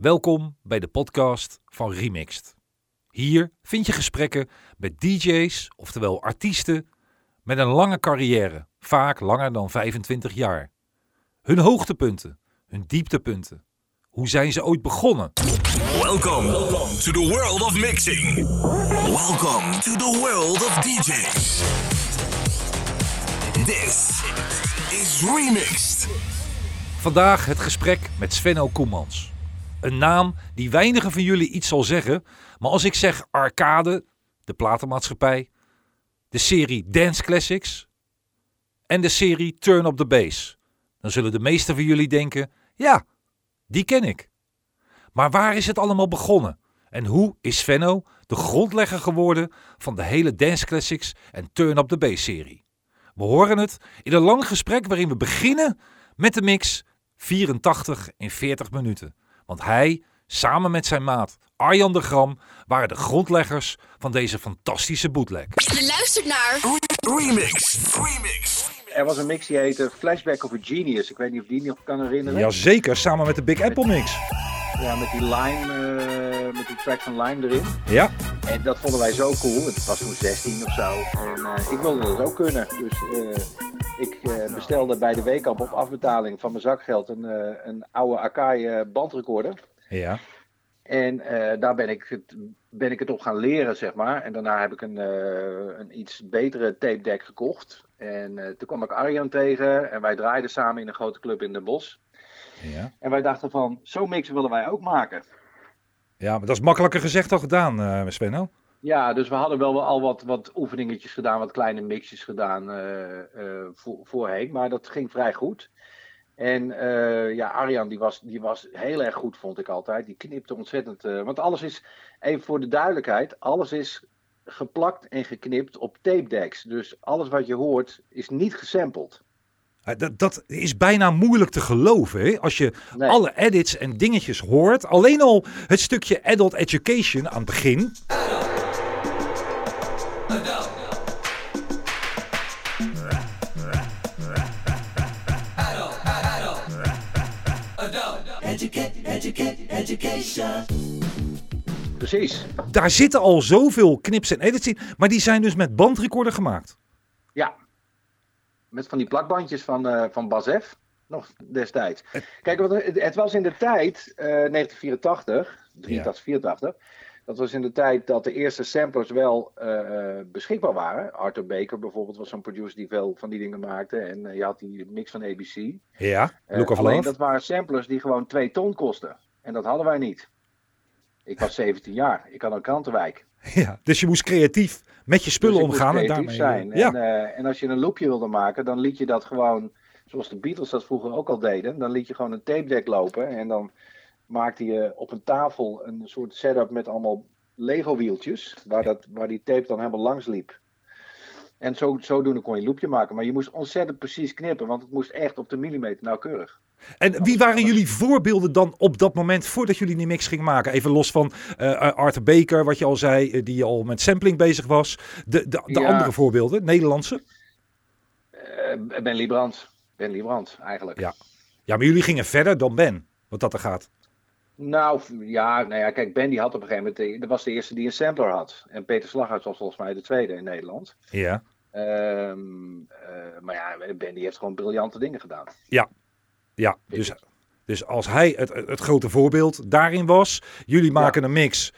Welkom bij de podcast van Remixed. Hier vind je gesprekken met DJ's, oftewel artiesten, met een lange carrière, vaak langer dan 25 jaar. Hun hoogtepunten, hun dieptepunten. Hoe zijn ze ooit begonnen? Welcome to the world of mixing. Welcome to the world of DJ's. This is Remixed. Vandaag het gesprek met Svenno Koemans. Een naam die weinigen van jullie iets zal zeggen, maar als ik zeg Arcade, de platenmaatschappij, de serie Dance Classics en de serie Turn Up The Bass, dan zullen de meesten van jullie denken, ja, die ken ik. Maar waar is het allemaal begonnen? En hoe is Svenno de grondlegger geworden van de hele Dance Classics en Turn Up The Bass serie? We horen het in een lang gesprek waarin we beginnen met de mix 84 in 40 minuten. Want hij, samen met zijn maat Arjan de Gram, waren de grondleggers van deze fantastische bootleg. Je luistert naar Remix. Er was een mix die heette Flashback of a Genius. Ik weet niet of die nog kan herinneren. Jazeker, samen met de Big Apple mix. Ja, met die Lime, met die track van Lime erin. Ja. En dat vonden wij zo cool. Het was toen 16 of zo. En ik wilde dat ook kunnen. Dus ik bestelde bij de Weekamp op afbetaling van mijn zakgeld een oude Akai bandrecorder. Ja. En daar ben ik het op gaan leren, zeg maar. En daarna heb ik een iets betere tape deck gekocht. En toen kwam ik Arjan tegen en wij draaiden samen in een grote club in Den Bosch. Ja. En wij dachten van, zo'n mix willen wij ook maken. Ja, maar dat is makkelijker gezegd dan gedaan, Svenno. Ja, dus we hadden wel al wat oefeningetjes gedaan, wat kleine mixjes gedaan voorheen. Maar dat ging vrij goed. En Arjan, die was heel erg goed, vond ik altijd. Die knipte ontzettend. Want alles is, even voor de duidelijkheid, alles is geplakt en geknipt op tape decks. Dus alles wat je hoort is niet gesampled. Dat is bijna moeilijk te geloven. Hè? Als je alle edits en dingetjes hoort. Alleen al het stukje adult education aan het begin. Precies. Daar zitten al zoveel knips en edits in. Maar die zijn dus met bandrecorder gemaakt. Ja. Met van die plakbandjes van BASF, nog destijds. Kijk, want het was in de tijd, 1984, dat was in de tijd dat de eerste samplers wel beschikbaar waren. Arthur Baker bijvoorbeeld was zo'n producer die veel van die dingen maakte. En je had die mix van ABC. Ja, Look of Love. Alleen dat waren samplers die gewoon 2 ton kosten. En dat hadden wij niet. Ik was 17 jaar, ik had een krantenwijk. Ja, dus je moest creatief met je spullen omgaan en daarmee zijn. Ja. En als je een loopje wilde maken, dan liet je dat gewoon, zoals de Beatles dat vroeger ook al deden, dan liet je gewoon een tape deck lopen en dan maakte je op een tafel een soort setup met allemaal Lego wieltjes, waar die tape dan helemaal langs liep. En zodoende kon je een loopje maken, maar je moest ontzettend precies knippen, want het moest echt op de millimeter nauwkeurig. En wie waren jullie voorbeelden dan op dat moment voordat jullie die mix gingen maken? Even los van Arthur Baker, wat je al zei, die al met sampling bezig was. De andere voorbeelden, Nederlandse? Ben Liebrand eigenlijk. Ja, maar jullie gingen verder dan Ben, wat dat er gaat. Nou ja, kijk, Ben die had op een gegeven moment, dat was de eerste die een sampler had. En Peter Slaghuis was volgens mij de tweede in Nederland. Ja. Maar ja, Ben die heeft gewoon briljante dingen gedaan. Ja. Ja, dus als hij het grote voorbeeld daarin was, jullie maken een mix.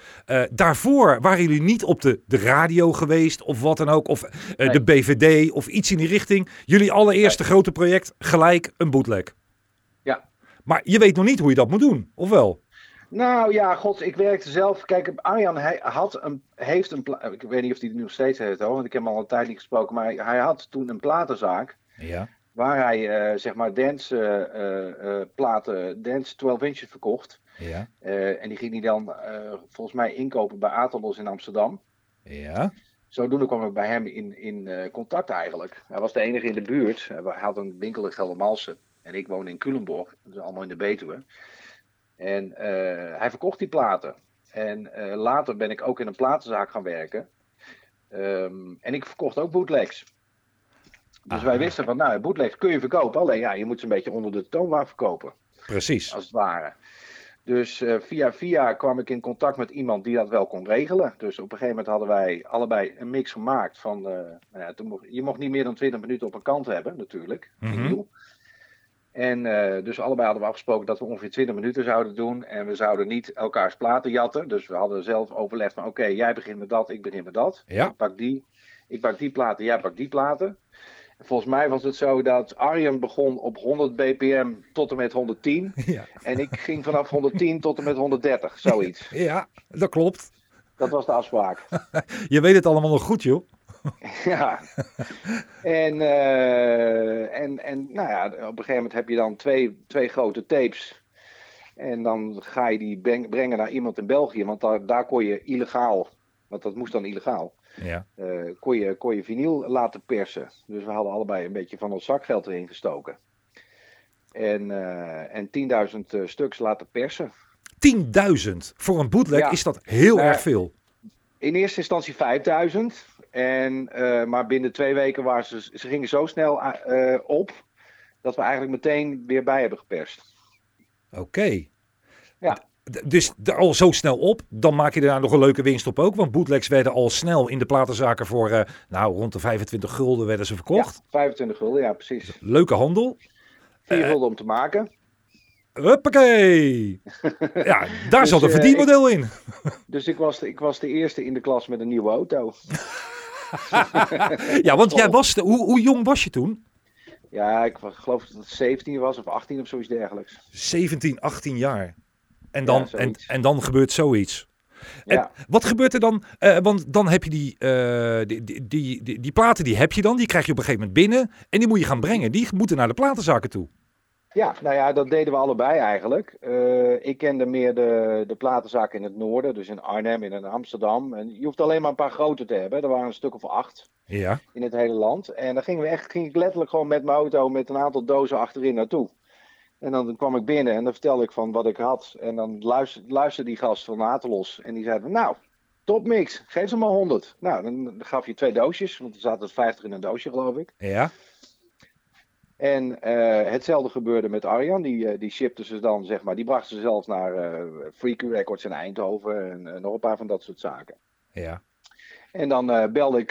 Daarvoor waren jullie niet op de radio geweest of wat dan ook, of de BVD of iets in die richting. Jullie allereerste grote project, gelijk een bootleg. Ja. Maar je weet nog niet hoe je dat moet doen, of wel? Nou ja, god, ik werkte zelf. Kijk, Arjan ik weet niet of hij het nu nog steeds heeft hoor, want ik heb hem al een tijd niet gesproken, maar hij had toen een platenzaak. Ja. Waar hij zeg maar dance 12 inches verkocht. Ja. En die ging hij dan volgens mij inkopen bij Atalos in Amsterdam. Ja. Zodoende kwam ik bij hem in contact eigenlijk. Hij was de enige in de buurt. Hij had een winkel in Geldermalsen. En ik woon in Culemborg. Dat is allemaal in de Betuwe. En hij verkocht die platen. En later ben ik ook in een platenzaak gaan werken. En ik verkocht ook bootlegs. Dus wij wisten van, nou, bootlegs kun je verkopen. Alleen ja, je moet ze een beetje onder de toonwaar verkopen. Precies. Als het ware. Dus via kwam ik in contact met iemand die dat wel kon regelen. Dus op een gegeven moment hadden wij allebei een mix gemaakt van... je mocht niet meer dan 20 minuten op een kant hebben, natuurlijk. Mm-hmm. En dus allebei hadden we afgesproken dat we ongeveer 20 minuten zouden doen. En we zouden niet elkaars platen jatten. Dus we hadden zelf overlegd van oké, jij begint met dat, ik begin met dat. Ja. Ik pak die platen, jij pakt die platen. Volgens mij was het zo dat Arjan begon op 100 bpm tot en met 110. Ja. En ik ging vanaf 110 tot en met 130, zoiets. Ja, dat klopt. Dat was de afspraak. Je weet het allemaal nog goed, joh. Ja. En nou ja, op een gegeven moment heb je dan twee grote tapes. En dan ga je die brengen naar iemand in België. Want daar kon je illegaal, want dat moest dan illegaal. Ja. Kon je vinyl laten persen. Dus we hadden allebei een beetje van ons zakgeld erin gestoken. En 10.000 stuks laten persen. 10.000? Voor een bootleg is dat heel erg veel. In eerste instantie 5.000. Maar binnen 2 weken waren ze gingen zo snel op... dat we eigenlijk meteen weer bij hebben geperst. Oké. Ja. Dus al zo snel op, dan maak je daar nog een leuke winst op ook. Want bootlegs werden al snel in de platenzaken voor rond de 25 gulden werden ze verkocht. Ja, 25 gulden, ja precies. Leuke handel. 4 gulden om te maken. Huppakee! Ja, daar dus, zat een verdienmodel in. Dus ik was de eerste in de klas met een nieuwe auto. Ja, want jij was... Hoe jong was je toen? Ja, ik geloof dat het 17 was of 18 of zoiets dergelijks. 17, 18 jaar. En dan, ja, en dan gebeurt zoiets. En wat gebeurt er dan? Want dan heb je die platen, die heb je dan. Die krijg je op een gegeven moment binnen. En die moet je gaan brengen. Die moeten naar de platenzaken toe. Ja, nou ja, dat deden we allebei eigenlijk. Ik kende meer de platenzaken in het noorden. Dus in Arnhem, in Amsterdam. En je hoeft alleen maar een paar grote te hebben. Er waren een stuk of 8 in het hele land. En dan ging ik letterlijk gewoon met mijn auto met een aantal dozen achterin naartoe. En dan kwam ik binnen en dan vertelde ik van wat ik had. En dan luisterde die gast van Atalos. En die zei van, nou, topmix, geef ze maar 100. Nou, dan gaf je 2 doosjes, want er zaten 50 in een doosje, geloof ik. Ja. En hetzelfde gebeurde met Arjan. Die shipte ze dan, zeg maar, die brachten ze zelfs naar Freaky Records in Eindhoven. En nog een paar van dat soort zaken. Ja. En dan belden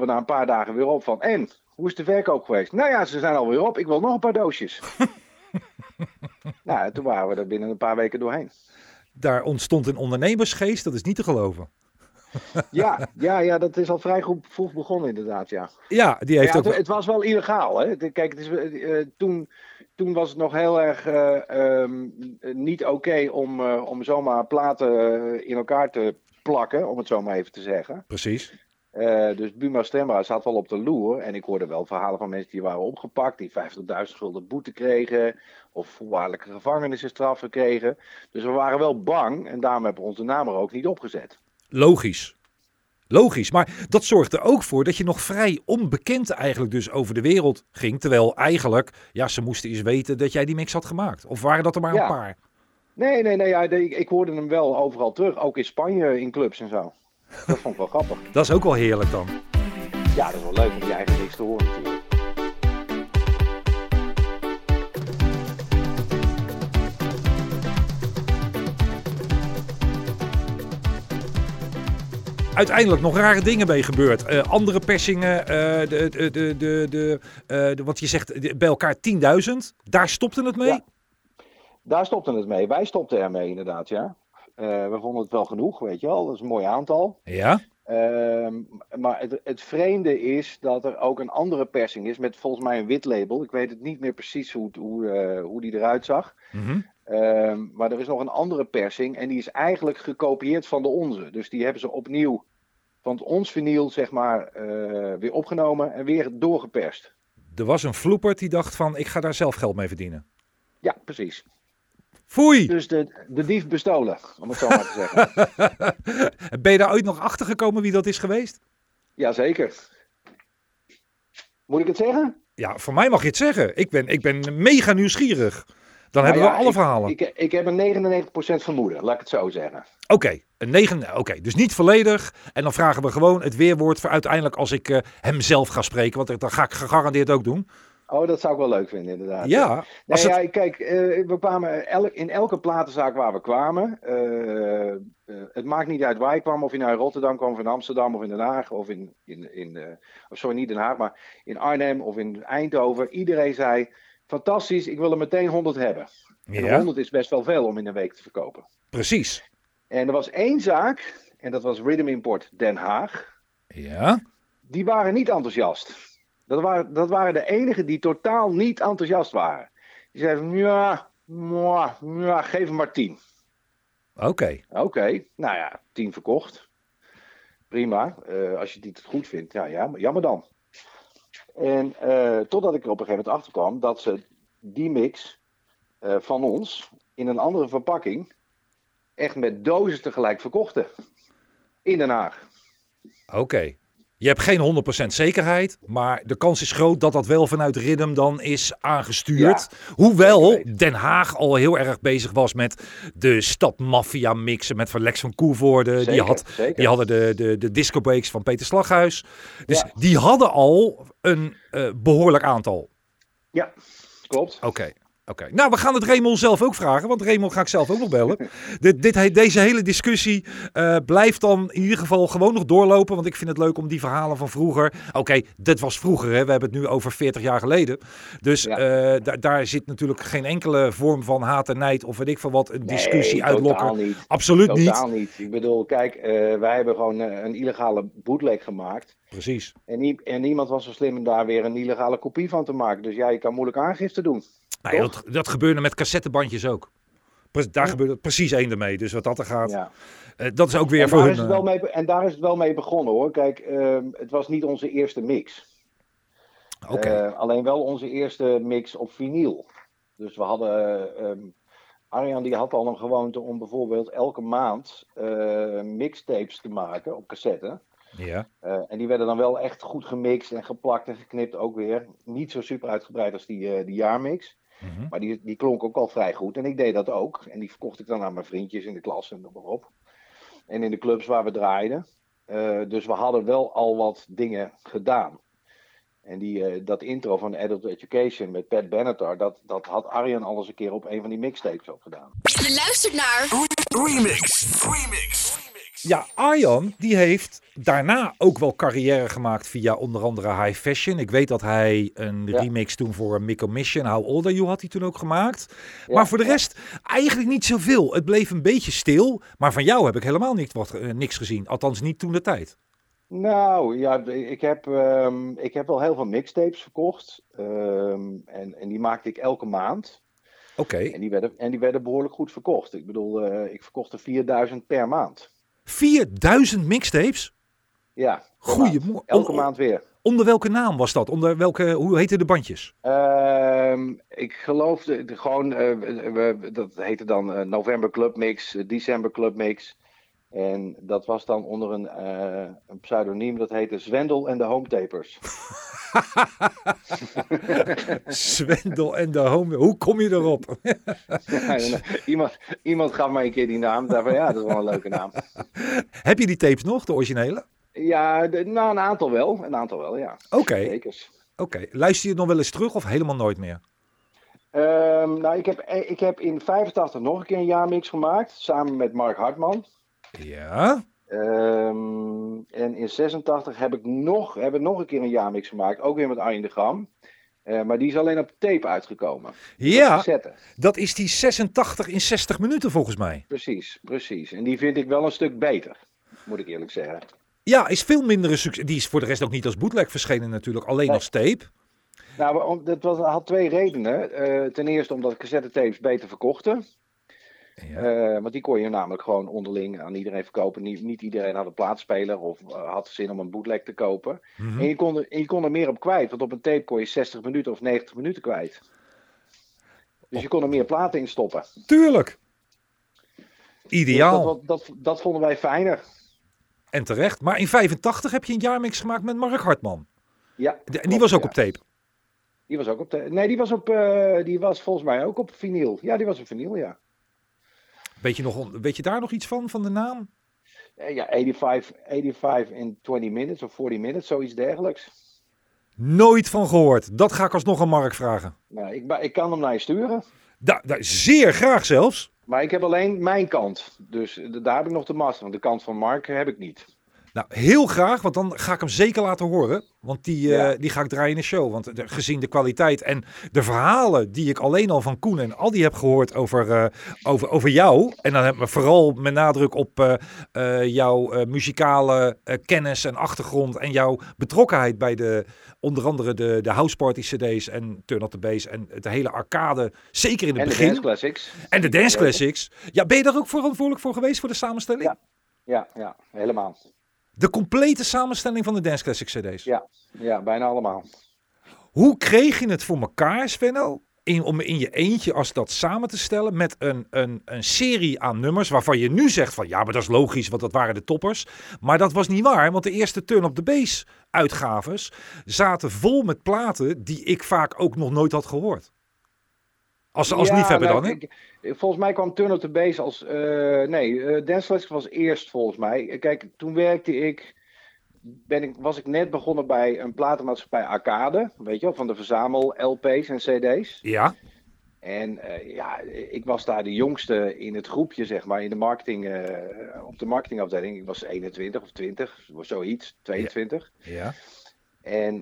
we na een paar dagen weer op van, en, hoe is de verkoop geweest? Nou ja, ze zijn alweer op, ik wil nog een paar doosjes. Nou, toen waren we er binnen een paar weken doorheen. Daar ontstond een ondernemersgeest, dat is niet te geloven. Ja, dat is al vrij vroeg begonnen inderdaad, ja. Ja, die heeft ook... Het was wel illegaal, hè. Kijk, het is, toen was het nog heel erg niet oké om zomaar platen in elkaar te plakken, om het zo maar even te zeggen. Precies. Dus Buma Stemra zat wel op de loer. En ik hoorde wel verhalen van mensen die waren opgepakt. Die 50.000 gulden boete kregen. Of voorwaardelijke gevangenisstraffen kregen. Dus we waren wel bang. En daarom hebben we onze naam er ook niet opgezet. Logisch. Maar dat zorgde er ook voor dat je nog vrij onbekend eigenlijk dus over de wereld ging. Terwijl eigenlijk, ja, ze moesten eens weten dat jij die mix had gemaakt. Of waren dat er maar een paar? Nee. Ja, ik hoorde hem wel overal terug. Ook in Spanje in clubs en zo. Dat vond ik wel grappig. Dat is ook wel heerlijk dan. Ja, dat is wel leuk om je eigen niks te horen natuurlijk. Uiteindelijk nog rare dingen mee gebeurd. Andere persingen, wat je zegt, bij elkaar 10.000. Daar stopte het mee? Ja. Daar stopte het mee. Wij stopten ermee inderdaad, ja. We vonden het wel genoeg, weet je wel. Dat is een mooi aantal. Ja. Maar het vreemde is dat er ook een andere persing is met volgens mij een wit label. Ik weet het niet meer precies hoe die eruit zag. Mm-hmm. Maar er is nog een andere persing en die is eigenlijk gekopieerd van de onze. Dus die hebben ze opnieuw van ons vinyl, zeg maar, weer opgenomen en weer doorgeperst. Er was een floepert die dacht van, ik ga daar zelf geld mee verdienen. Ja, precies. Foei! Dus de dief bestolen, om het zo maar te zeggen. Ben je daar ooit nog achter gekomen wie dat is geweest? Jazeker. Moet ik het zeggen? Ja, voor mij mag je het zeggen. Ik ben mega nieuwsgierig. Dan hebben we alle verhalen. Ik heb een 99% vermoeden, laat ik het zo zeggen. Oké, dus niet volledig. En dan vragen we gewoon het weerwoord voor uiteindelijk als ik hem zelf ga spreken. Want dan ga ik gegarandeerd ook doen. Oh, dat zou ik wel leuk vinden, inderdaad. Ja. Nee, het... ja, kijk, we kwamen in elke platenzaak waar we kwamen. Het maakt niet uit waar je kwam. Of je naar Rotterdam kwam, of in Amsterdam, of in Den Haag. Of niet Den Haag, maar in Arnhem of in Eindhoven. Iedereen zei, fantastisch, ik wil er meteen 100 hebben. En ja. 100 is best wel veel om in een week te verkopen. Precies. En er was één zaak, en dat was Rhythm Import Den Haag. Ja. Die waren niet enthousiast. Dat waren de enigen die totaal niet enthousiast waren. Die zeiden, ja, geef hem maar 10. Oké, nou ja, 10 verkocht. Prima, als je het niet goed vindt, ja, jammer dan. En totdat ik er op een gegeven moment achter kwam dat ze die mix van ons in een andere verpakking echt met dozen tegelijk verkochten. In Den Haag. Oké. Je hebt geen 100% zekerheid, maar de kans is groot dat dat wel vanuit Rhythm dan is aangestuurd. Ja, hoewel Den Haag al heel erg bezig was met de stadmaffia mixen met Van Lex van Coevorden. Die hadden de disco breaks van Peter Slaghuis. Dus ja. Die hadden al een behoorlijk aantal. Ja, klopt. Oké. Nou, we gaan het Raymond zelf ook vragen, want Raymond ga ik zelf ook nog bellen. Deze hele discussie blijft dan in ieder geval gewoon nog doorlopen, want ik vind het leuk om die verhalen van vroeger... Oké, dat was vroeger, hè? We hebben het nu over 40 jaar geleden. Dus ja. Daar zit natuurlijk geen enkele vorm van haat en nijd of weet ik veel wat, een discussie uitlokken. Totaal niet. Absoluut niet. Totaal niet. Ik bedoel, kijk, wij hebben gewoon een illegale bootleg gemaakt. Precies. En niemand was zo slim om daar weer een illegale kopie van te maken. Dus ja, je kan moeilijk aangifte doen. Nou ja, dat gebeurde met cassettebandjes ook. Daar gebeurde het precies één mee. Dus wat dat er gaat, ja. Dat is ook weer voor hun... daar is het wel mee begonnen hoor. Kijk, het was niet onze eerste mix. Oké. Alleen wel onze eerste mix op vinyl. Dus we hadden... Arjan die had al een gewoonte om bijvoorbeeld elke maand mixtapes te maken op cassette. Ja. En die werden dan wel echt goed gemixt en geplakt en geknipt ook weer. Niet zo super uitgebreid als die jaarmix. Mm-hmm. Maar die klonk ook al vrij goed. En ik deed dat ook. En die verkocht ik dan aan mijn vriendjes in de klas en noem maar op. En in de clubs waar we draaiden. Dus we hadden wel al wat dingen gedaan. En dat intro van Adult Education met Pat Benatar... Dat had Arjan al eens een keer op een van die mixtapes opgedaan. Je luistert naar... Remix. Ja, Arjan die heeft daarna ook wel carrière gemaakt via onder andere High Fashion. Ik weet dat hij een remix toen voor Michael Mission, How Old Are You had hij toen ook gemaakt. Ja, maar voor de rest eigenlijk niet zoveel. Het bleef een beetje stil, maar van jou heb ik helemaal niks gezien. Althans niet toen de tijd. Nou ja, ik heb wel heel veel mixtapes verkocht en die maakte ik elke maand. Oké. En die werden behoorlijk goed verkocht. Ik bedoel, ik verkocht er 4000 per maand. 4000 mixtapes? Ja, elke maand weer. Onder welke naam was dat? Hoe heette de bandjes? Ik geloof gewoon, dat heette dan November Club Mix, December Club Mix. En dat was dan onder een pseudoniem, dat heette Zwendel en de Home Tapers. Zwendel en de Home. Hoe kom je erop? Iemand gaf mij een keer die naam. Daarvan, ja, dat is wel een leuke naam. Heb je die tapes nog, de originele? Ja, een aantal wel, ja. Oké. Luister je het nog wel eens terug of helemaal nooit meer? Nou, ik heb in 85 nog een keer een jaarmix gemaakt, samen met Mark Hartman. Ja. En in 86 hebben we nog een keer een jaarmix gemaakt. Ook weer met Arjen de Gram. Maar die is alleen op tape uitgekomen. Ja, dat is die 86 in 60 minuten volgens mij. Precies. En die vind ik wel een stuk beter, moet ik eerlijk zeggen. Ja, is veel minder succes. Die is voor de rest ook niet als bootleg verschenen natuurlijk. Alleen als tape. Nou, dat had twee redenen. Ten eerste omdat cassettetapes beter verkochten. Ja. Want die kon je namelijk gewoon onderling aan iedereen verkopen. Niet iedereen had een plaatspeler of had zin om een bootleg te kopen. Mm-hmm. En je kon er meer op kwijt, want op een tape kon je 60 minuten of 90 minuten kwijt. Dus je kon er meer platen in stoppen. Tuurlijk! Ideaal. Dus dat vonden wij fijner. En terecht. Maar in 85 heb je een jaarmix gemaakt met Mark Hartman. Ja. Die was ook op tape. Die was ook op tape. Nee, die was volgens mij ook op vinyl. Ja, die was op vinyl, ja. Weet je daar nog iets van de naam? Ja, 85 in 20 minutes of 40 minutes, zoiets dergelijks. Nooit van gehoord. Dat ga ik alsnog aan Mark vragen. Nou, ik kan hem naar je sturen. Zeer graag zelfs. Maar ik heb alleen mijn kant. Dus daar heb ik nog de master. Want de kant van Mark heb ik niet. Nou, heel graag. Want dan ga ik hem zeker laten horen. Want die ga ik draaien in de show. Want gezien de kwaliteit en de verhalen die ik alleen al van Koen en Aldi heb gehoord over jou. En dan heb ik vooral met nadruk op jouw muzikale kennis en achtergrond. En jouw betrokkenheid bij onder andere de House Party CD's en Turn Up The Bass. En het hele arcade, zeker in het begin. En de Dance Classics. Ja, ben je daar ook verantwoordelijk voor geweest voor de samenstelling? Ja, helemaal. De complete samenstelling van de Dance Classic CD's? Ja, bijna allemaal. Hoe kreeg je het voor elkaar, Svenno, om in je eentje als dat samen te stellen met een serie aan nummers waarvan je nu zegt van ja, maar dat is logisch, want dat waren de toppers. Maar dat was niet waar, want de eerste Turn Up The Bass uitgaves zaten vol met platen die ik vaak ook nog nooit had gehoord. Als liefhebber dan, hè? Volgens mij kwam Turn Up The Bass als... Dance Classics was eerst volgens mij. Kijk, toen werkte ik... was ik net begonnen bij een platenmaatschappij Arcade. Weet je wel, van de verzamel LP's en CD's. Ja. En ik was daar de jongste in het groepje, zeg maar, in de marketing, op de marketingafdeling. Ik was 21 of 20, zoiets, 22. Ja. En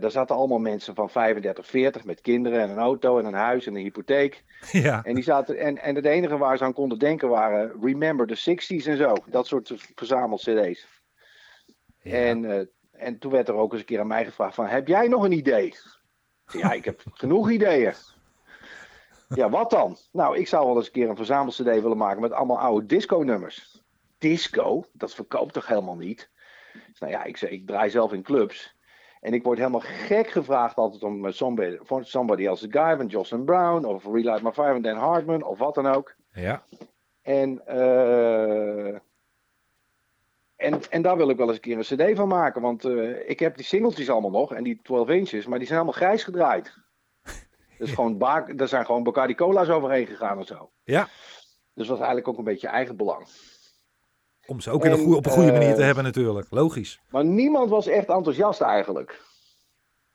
daar zaten allemaal mensen van 35, 40 met kinderen en een auto en een huis en een hypotheek. Ja. En die zaten en het enige waar ze aan konden denken waren Remember the 60s en zo. Dat soort verzameld cd's. Ja. En toen werd er ook eens een keer aan mij gevraagd van, heb jij nog een idee? Ja, ik heb genoeg ideeën. Ja, wat dan? Nou, ik zou wel eens een keer een verzameld cd willen maken met allemaal oude disco nummers. Disco? Dat verkoopt toch helemaal niet? Dus, nou ja, ik draai zelf in clubs. En ik word helemaal gek gevraagd altijd om Somebody Else the Guy van Jocelyn Brown of Relight My Fire van Dan Hartman of wat dan ook. Ja. En daar wil ik wel eens een keer een cd van maken, want ik heb die singeltjes allemaal nog en die 12 inches, maar die zijn allemaal grijs gedraaid. Dus daar zijn gewoon Bacardi Cola's overheen gegaan of zo. Ja. Dus dat was eigenlijk ook een beetje eigenbelang. Om ze ook op een goede manier te hebben natuurlijk, logisch. Maar niemand was echt enthousiast eigenlijk.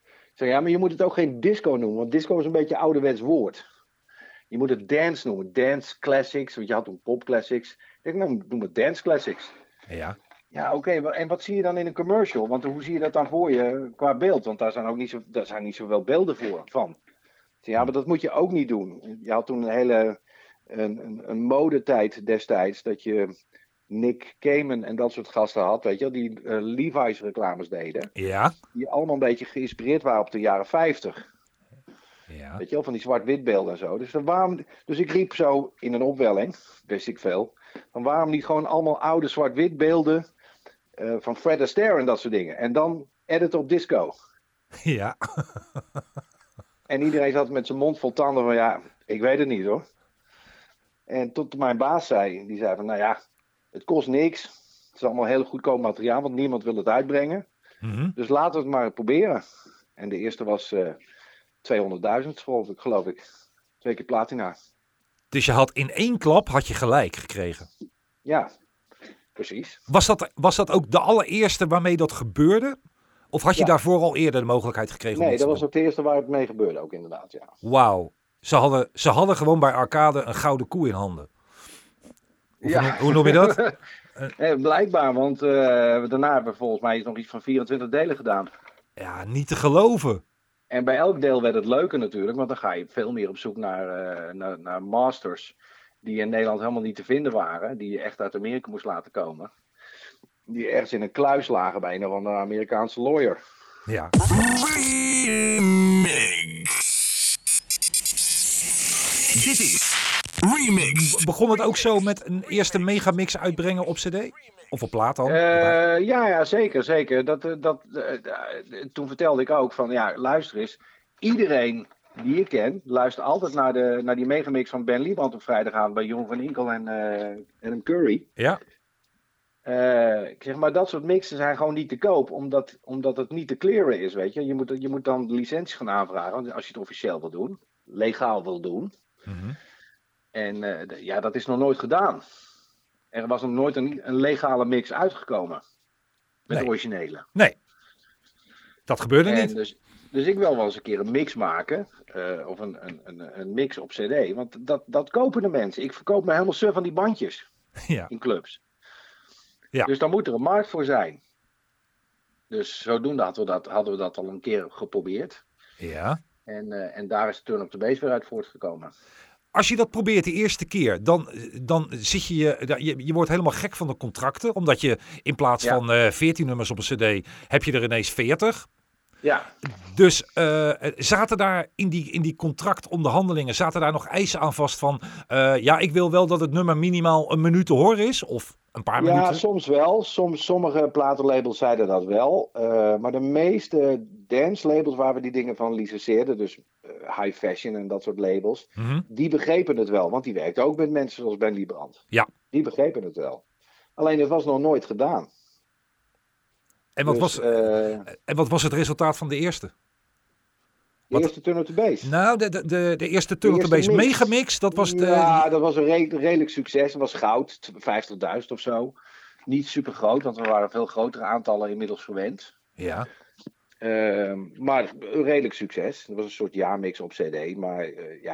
Ik zei, ja, maar je moet het ook geen disco noemen, want disco is een beetje een ouderwets woord. Je moet het dance noemen, dance classics, want je had toen pop classics. Ik dacht, nou, noem het dance classics. Ja. Ja, oké, en wat zie je dan in een commercial? Want hoe zie je dat dan voor je qua beeld? Want daar zijn ook niet zoveel beelden van. Zei, ja, maar dat moet je ook niet doen. Je had toen een hele een modetijd destijds, dat je... Nick Kamen en dat soort gasten had, weet je wel, die Levi's reclames deden. Ja. Die allemaal een beetje geïnspireerd waren op de jaren 50. Ja. Weet je wel, van die zwart-witbeelden en zo. Dus ik riep zo in een opwelling, wist ik veel, van waarom niet gewoon allemaal oude zwart-witbeelden van Fred Astaire en dat soort dingen. En dan edit op disco. Ja. En iedereen zat met zijn mond vol tanden van ja, ik weet het niet hoor. En tot mijn baas zei, die zei van nou ja, het kost niks. Het is allemaal heel goedkoop materiaal, want niemand wil het uitbrengen. Mm-hmm. Dus laten we het maar proberen. En de eerste was 200.000, geloof ik. 2 keer platina. Dus je had in één klap gelijk gekregen? Ja, precies. Was dat ook de allereerste waarmee dat gebeurde? Of had je daarvoor al eerder de mogelijkheid gekregen? Nee, dat was ook de eerste waar het mee gebeurde ook inderdaad, ja. Wauw. Ze hadden gewoon bij Arcade een gouden koe in handen. Hoe noem je dat? Blijkbaar, want daarna hebben we volgens mij nog iets van 24 delen gedaan. Ja, niet te geloven. En bij elk deel werd het leuker natuurlijk, want dan ga je veel meer op zoek naar masters die in Nederland helemaal niet te vinden waren, die je echt uit Amerika moest laten komen. Die ergens in een kluis lagen bij een of andere Amerikaanse lawyer. Ja. Dit is... Remix. Begon het ook zo met een eerste megamix uitbrengen op cd? Of op plaat dan? Ja, zeker. Toen vertelde ik ook van, ja, luister eens. Iedereen die ik ken, luistert altijd naar die megamix van Ben Liebrand op vrijdagavond bij Jon van Inkel en Curry. Ja. Ik zeg maar, dat soort mixen zijn gewoon niet te koop, omdat het niet te clearen is, weet je. Je moet dan de licenties gaan aanvragen, want als je het officieel wil doen, legaal wil doen. Mm-hmm. En dat is nog nooit gedaan. Er was nog nooit een legale mix uitgekomen. Met originele. Nee. Dat gebeurde niet. Dus ik wil wel eens een keer een mix maken. Of een mix op cd. Want dat kopen de mensen. Ik verkoop me helemaal suf van die bandjes. Ja. In clubs. Ja. Dus dan moet er een markt voor zijn. Dus zodoende hadden we dat al een keer geprobeerd. Ja. En daar is Turn Up The Bass weer uit voortgekomen. Als je dat probeert de eerste keer, dan zit je wordt helemaal gek van de contracten. Omdat je in plaats van 14 nummers op een cd, heb je er ineens 40. Ja. Dus zaten daar in die contractonderhandelingen, zaten daar nog eisen aan vast van... ik wil wel dat het nummer minimaal een minuut te horen is, of een paar minuten? Ja, soms wel. Sommige platenlabels zeiden dat wel. Maar de meeste dancelabels waar we die dingen van licenseerden, dus High Fashion en dat soort labels, die begrepen het wel. Want die werkten ook met mensen zoals Ben Liebrand. Ja. Die begrepen het wel. Alleen het was nog nooit gedaan. En wat was het resultaat van de eerste? De eerste Turn Up The Bass. Nou, de eerste Turn Up The Bass megamix, dat was de... Ja, dat was een redelijk succes. Dat was goud, 50.000 of zo. Niet super groot, want we waren veel grotere aantallen inmiddels gewend. Ja. Maar een redelijk succes. Dat was een soort jaarmix op cd. Maar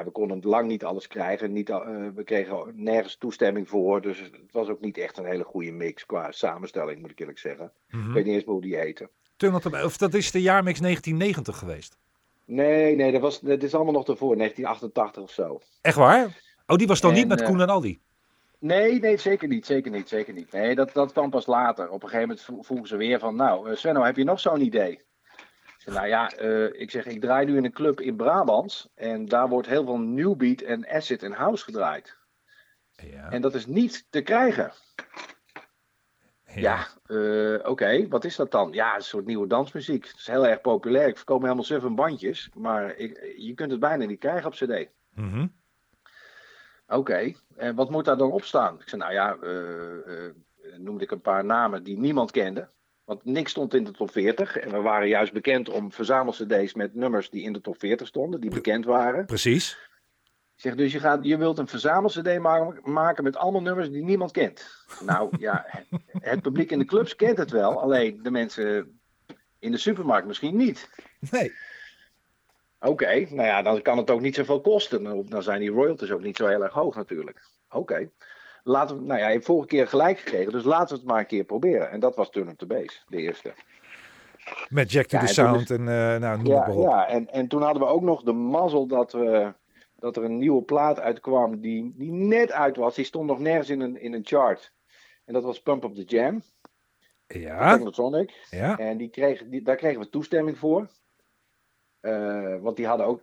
we konden lang niet alles krijgen. We kregen nergens toestemming voor. Dus het was ook niet echt een hele goede mix qua samenstelling, moet ik eerlijk zeggen. Ik weet niet eens meer hoe die heette. Of dat is de jaarmix 1990 geweest? Nee, dat is allemaal nog daarvoor. 1988 of zo. Echt waar? Oh, die was dan niet met Koen en Aldi? Nee, zeker niet. Nee, dat kwam pas later. Op een gegeven moment vroegen ze weer van... Nou, Svenno, heb je nog zo'n idee? Ik draai nu in een club in Brabant en daar wordt heel veel new beat en acid en house gedraaid. Ja. En dat is niet te krijgen. Oké, wat is dat dan? Ja, een soort nieuwe dansmuziek. Het is heel erg populair. Ik verkoop me helemaal suf en bandjes, maar je kunt het bijna niet krijgen op cd. Mm-hmm. Oké, en wat moet daar dan op staan? Ik zei, noemde ik een paar namen die niemand kende. Want niks stond in de top 40. En we waren juist bekend om verzamelcd's met nummers die in de top 40 stonden. Die bekend waren. Precies. Ik zeg, dus je wilt een verzamelcd maken met allemaal nummers die niemand kent. Nou ja, het publiek in de clubs kent het wel. Alleen de mensen in de supermarkt misschien niet. Nee. Oké, dan kan het ook niet zoveel kosten. Dan zijn die royalties ook niet zo heel erg hoog natuurlijk. Oké. Laten we, je hebt vorige keer gelijk gekregen, dus laten we het maar een keer proberen. En dat was Turn Up The Bass, de eerste. Met Jack to the Sound en noem maar op. Ja, en toen hadden we ook nog de mazzel dat er een nieuwe plaat uitkwam die net uit was. Die stond nog nergens in een chart. En dat was Pump Up The Jam. Ja. Ja. En daar kregen we toestemming voor. Want die hadden ook,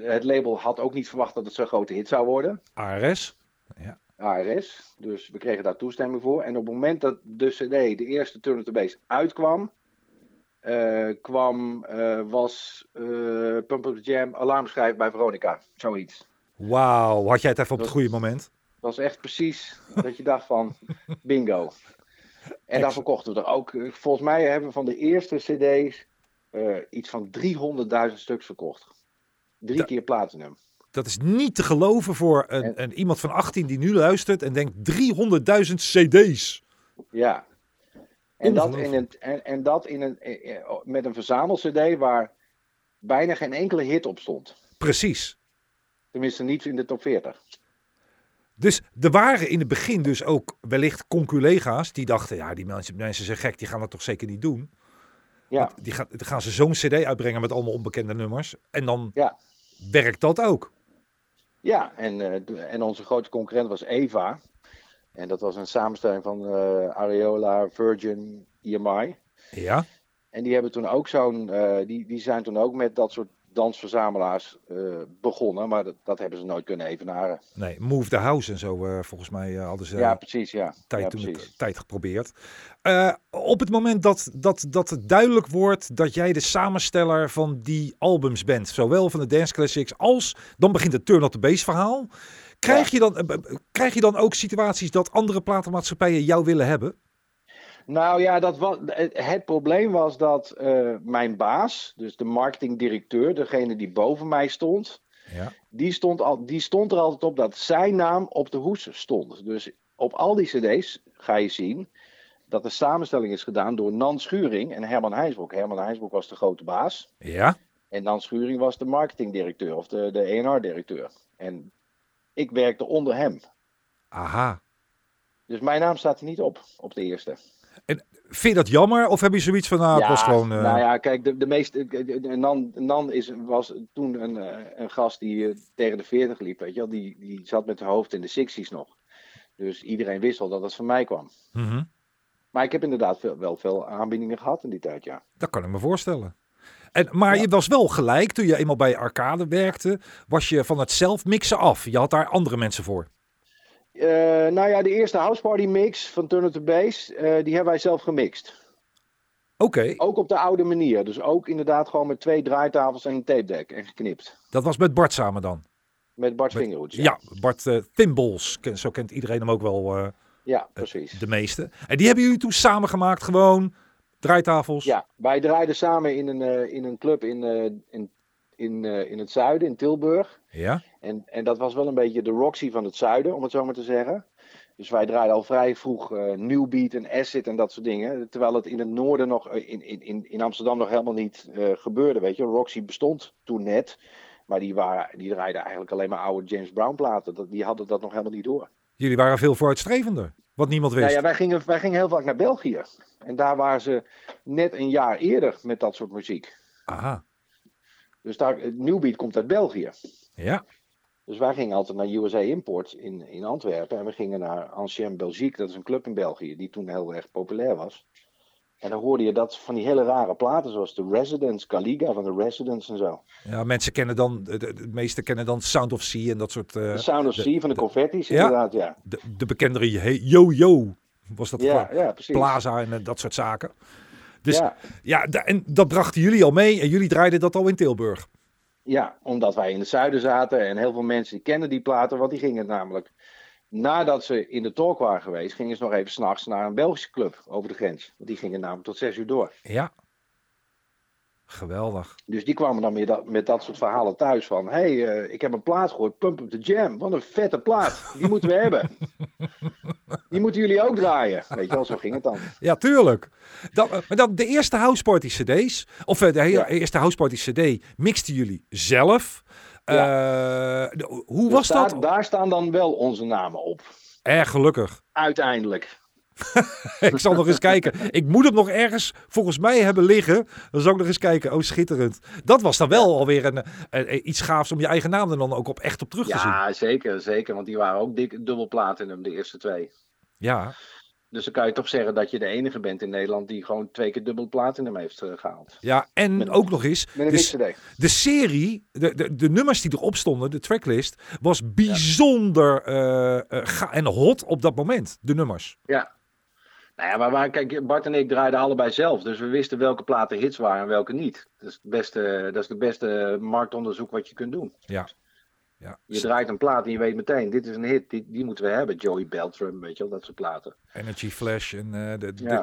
het label had ook niet verwacht dat het zo'n grote hit zou worden. Ares, ja. Ares, dus we kregen daar toestemming voor. En op het moment dat de cd, de eerste Turn Up The Bass, uitkwam... was Pump Up The Jam alarmschrijf bij Veronica, zoiets. Wauw, had jij het even op het goede moment? Dat was echt precies dat je dacht van bingo. En daar verkochten we er ook. Volgens mij hebben we van de eerste cd's iets van 300.000 stuks verkocht. 3 keer platinum. Dat is niet te geloven voor iemand van 18 die nu luistert en denkt 300.000 cd's. Ja. En dat met een verzamelcd waar bijna geen enkele hit op stond. Precies. Tenminste niet in de top 40. Dus er waren in het begin dus ook wellicht conculega's die dachten... Ja, die mensen zijn gek, die gaan dat toch zeker niet doen. Ja. Dan gaan ze zo'n cd uitbrengen met allemaal onbekende nummers. En dan werkt dat ook. Ja, en onze grote concurrent was Eva. En dat was een samenstelling van Ariola, Virgin, EMI. Ja. En die hebben toen ook zo'n... Die zijn toen ook met dat soort dansverzamelaars begonnen. Maar dat hebben ze nooit kunnen evenaren. Nee, Move the House en zo volgens mij hadden ze... Ja, precies, ja. Tijd geprobeerd. Op het moment dat het duidelijk wordt dat jij de samensteller van die albums bent... zowel van de Dance Classics als... dan begint het Turn Up The Bass verhaal... Krijg je dan ook situaties dat andere platenmaatschappijen jou willen hebben? Nou ja, het probleem was dat mijn baas, dus de marketingdirecteur, degene die boven mij stond, die stond er altijd op dat zijn naam op de hoes stond. Dus op al die cd's ga je zien dat de samenstelling is gedaan door Nan Schuring en Herman Heinsbroek. Herman Heinsbroek was de grote baas. Ja. En Nan Schuring was de marketingdirecteur of de E&R-directeur. En ik werkte onder hem. Aha. Dus mijn naam staat er niet op de eerste. En vind je dat jammer of heb je zoiets van, het was gewoon... Nou ja, kijk, de meeste... Nan was toen een gast die tegen de 40 liep, weet je wel. Die zat met haar hoofd in de 60's nog. Dus iedereen wist al dat het van mij kwam. Mm-hmm. Maar ik heb inderdaad wel veel aanbiedingen gehad in die tijd, ja. Dat kan ik me voorstellen. Maar je was wel gelijk, toen je eenmaal bij Arcade werkte, was je van het zelf mixen af. Je had daar andere mensen voor. De eerste houseparty mix van Turn Up The Bass, die hebben wij zelf gemixt. Oké. Okay. Ook op de oude manier. Dus ook inderdaad gewoon met 2 draaitafels en een tape deck en geknipt. Dat was met Bart samen dan? Met Bart Vingerhoets. Ja, Bart Thimbles. Zo kent iedereen hem ook wel. Ja, precies. De meeste. En die hebben jullie toen samen gemaakt, gewoon draaitafels? Ja, wij draaiden samen in een club in het zuiden, in Tilburg. Ja. En dat was wel een beetje de Roxy van het zuiden, om het zo maar te zeggen. Dus wij draaiden al vrij vroeg New Beat en Acid en dat soort dingen. Terwijl het in het noorden nog, in Amsterdam nog helemaal niet gebeurde, weet je. Roxy bestond toen net, maar die draaiden eigenlijk alleen maar oude James Brown platen. Die hadden dat nog helemaal niet door. Jullie waren veel vooruitstrevender, wat niemand wist. Nou ja, wij gingen heel vaak naar België. En daar waren ze net een jaar eerder met dat soort muziek. Aha. Dus New Beat komt uit België. Ja. Dus wij gingen altijd naar USA Import in Antwerpen. En we gingen naar Ancien Belgique, dat is een club in België, die toen heel erg populair was. En dan hoorde je dat van die hele rare platen, zoals de Residents, Caliga van de Residents en zo. Ja, mensen kennen dan, de meesten kennen dan Sound of Sea en dat soort... de Sound of Sea van de Confetti's, inderdaad, ja. De bekendere Yo-Yo was dat, ja, Plaza en dat soort zaken. Dus en dat brachten jullie al mee en jullie draaiden dat al in Tilburg. Ja, omdat wij in het zuiden zaten en heel veel mensen die kennen die platen, want die gingen namelijk, nadat ze in de talk waren geweest, gingen ze nog even 's nachts naar een Belgische club over de grens. Want die gingen namelijk tot 6 uur door. Ja, geweldig. Dus die kwamen dan weer met dat soort verhalen thuis van, ik heb een plaat gehoord, Pump Up The Jam. Wat een vette plaat, die moeten we hebben. Die moeten jullie ook draaien. Weet je wel, zo ging het dan. Ja, tuurlijk. Maar dan de eerste houseparty cd's, of eerste houseparty cd mixten jullie zelf. Ja. Hoe was dat? Daar staan dan wel onze namen op. Erg gelukkig. Uiteindelijk. Ik zal nog eens kijken. Ik moet hem nog ergens volgens mij hebben liggen. Dan zal ik nog eens kijken. Oh, schitterend. Dat was dan wel alweer iets gaafs om je eigen naam er dan ook echt op terug te zien. Ja, zeker, zeker. Want die waren ook dik dubbel platinum, de eerste 2. Ja. Dus dan kan je toch zeggen dat je de enige bent in Nederland die gewoon 2 keer dubbel platinum heeft gehaald. Ja, en ook nog eens. De serie, de nummers die erop stonden, de tracklist, was bijzonder en hot op dat moment, de nummers. Ja. Nou ja, maar kijk, Bart en ik draaiden allebei zelf. Dus we wisten welke platen hits waren en welke niet. Dat is de beste marktonderzoek wat je kunt doen. Ja. Ja. Je draait een plaat en je weet meteen, dit is een hit, die moeten we hebben. Joey Beltram, weet je wel, dat soort platen. Energy Flash en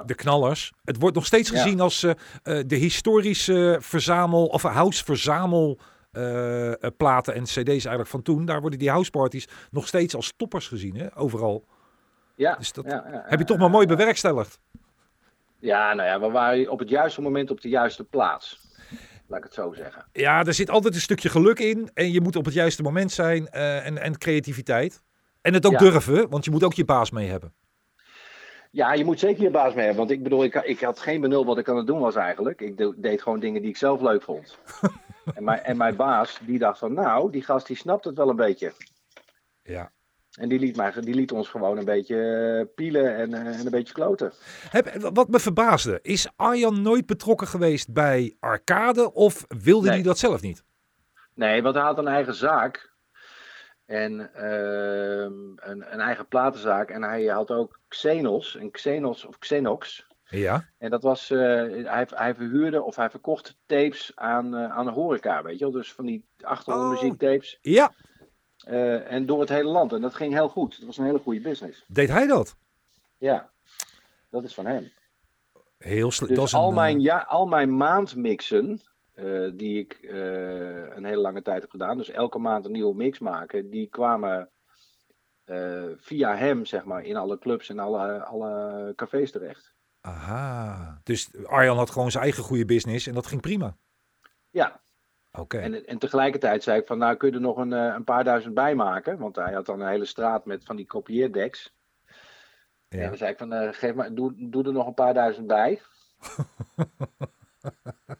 de knallers. Het wordt nog steeds gezien als de historische house verzamel platen en cd's eigenlijk van toen. Daar worden die houseparties nog steeds als toppers gezien, hè? Overal. Ja. Dus dat heb je toch maar mooi bewerkstelligd. Ja, nou ja, we waren op het juiste moment op de juiste plaats. Laat ik het zo zeggen. Ja, er zit altijd een stukje geluk in. En je moet op het juiste moment zijn. En creativiteit. En het ook durven. Want je moet ook je baas mee hebben. Ja, je moet zeker je baas mee hebben. Want ik bedoel, ik had geen benul wat ik aan het doen was eigenlijk. Ik deed gewoon dingen die ik zelf leuk vond. en mijn baas, die dacht van, nou, die gast die snapt het wel een beetje. Ja. En die liet ons gewoon een beetje pielen en een beetje kloten. Wat me verbaasde, is Arjan nooit betrokken geweest bij Arcade of wilde hij dat zelf niet? Nee, want hij had een eigen zaak en een eigen platenzaak en hij had ook Xenox. Ja. En dat was, hij verhuurde of hij verkocht tapes aan de horeca, weet je wel? Dus van die achtergrondmuziektapes. Ja. En door het hele land. En dat ging heel goed. Dat was een hele goede business. Deed hij dat? Ja. Dat is van hem. Heel slecht. Dus al mijn maandmixen, die ik een hele lange tijd heb gedaan, dus elke maand een nieuwe mix maken, die kwamen via hem, zeg maar, in alle clubs en alle cafés terecht. Aha. Dus Arjan had gewoon zijn eigen goede business en dat ging prima. Ja. Oké. Okay. En tegelijkertijd zei ik van, nou kun je er nog een paar duizend bij maken. Want hij had dan een hele straat met van die kopieerdeks. Ja. En dan zei ik van, geef maar, doe er nog een paar duizend bij.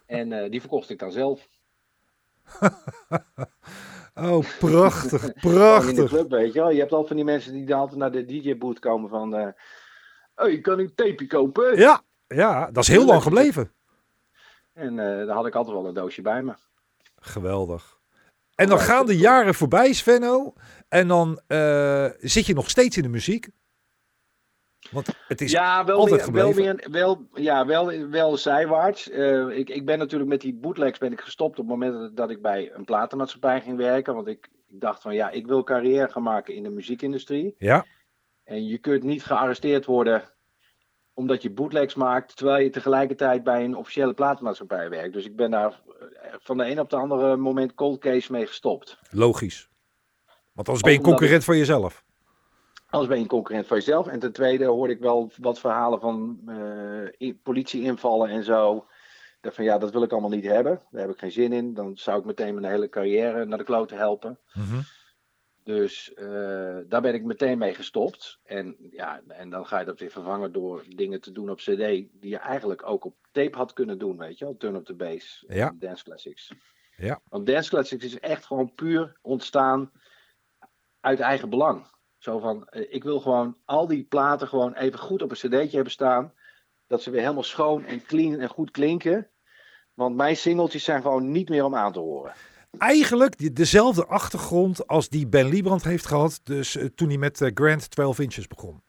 En die verkocht ik dan zelf. Oh, prachtig, prachtig. In de club, weet je wel. Je hebt altijd van die mensen die dan altijd naar de DJ-boot komen van... oh, je kan een tapeje kopen. Ja, ja, dat is heel lang gebleven. En daar had ik altijd wel een doosje bij me. Geweldig. En dan gaan de jaren voorbij, Svenno. En dan zit je nog steeds in de muziek. Want het is altijd gebleven. Wel zijwaarts. Ik ben natuurlijk met die bootlegs ben ik gestopt op het moment dat ik bij een platenmaatschappij ging werken. Want ik dacht van ik wil carrière gaan maken in de muziekindustrie. Ja. En je kunt niet gearresteerd worden omdat je bootlegs maakt, terwijl je tegelijkertijd bij een officiële platenmaatschappij werkt. Dus ik ben daar van de een op de andere moment cold case mee gestopt. Logisch. Want anders ben je concurrent van jezelf. Anders ben je een concurrent van jezelf. En ten tweede hoorde ik wel wat verhalen van politieinvallen en zo. Dat wil ik allemaal niet hebben. Daar heb ik geen zin in. Dan zou ik meteen mijn hele carrière naar de klote helpen. Mm-hmm. Dus daar ben ik meteen mee gestopt. En dan ga je dat weer vervangen door dingen te doen op cd... die je eigenlijk ook op tape had kunnen doen, weet je wel. Turn Up The Bass, ja. Dance Classics. Ja. Want Dance Classics is echt gewoon puur ontstaan uit eigen belang. Zo van, ik wil gewoon al die platen gewoon even goed op een cd'tje hebben staan. Dat ze weer helemaal schoon en clean en goed klinken. Want mijn singeltjes zijn gewoon niet meer om aan te horen. Eigenlijk dezelfde achtergrond als die Ben Liebrand heeft gehad. Dus toen hij met Grand 12 Inches begon.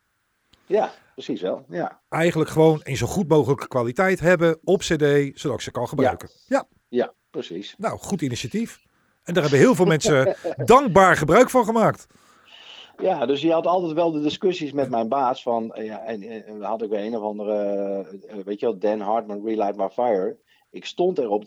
Ja, precies wel. Ja. Eigenlijk gewoon in zo goed mogelijke kwaliteit hebben op cd. Zodat ik ze kan gebruiken. Ja, precies. Nou, goed initiatief. En daar hebben heel veel mensen dankbaar gebruik van gemaakt. Ja, dus je had altijd wel de discussies met mijn baas van... en had ik weer een of andere... weet je wel, Dan Hartman, Relight My Fire. Ik stond erop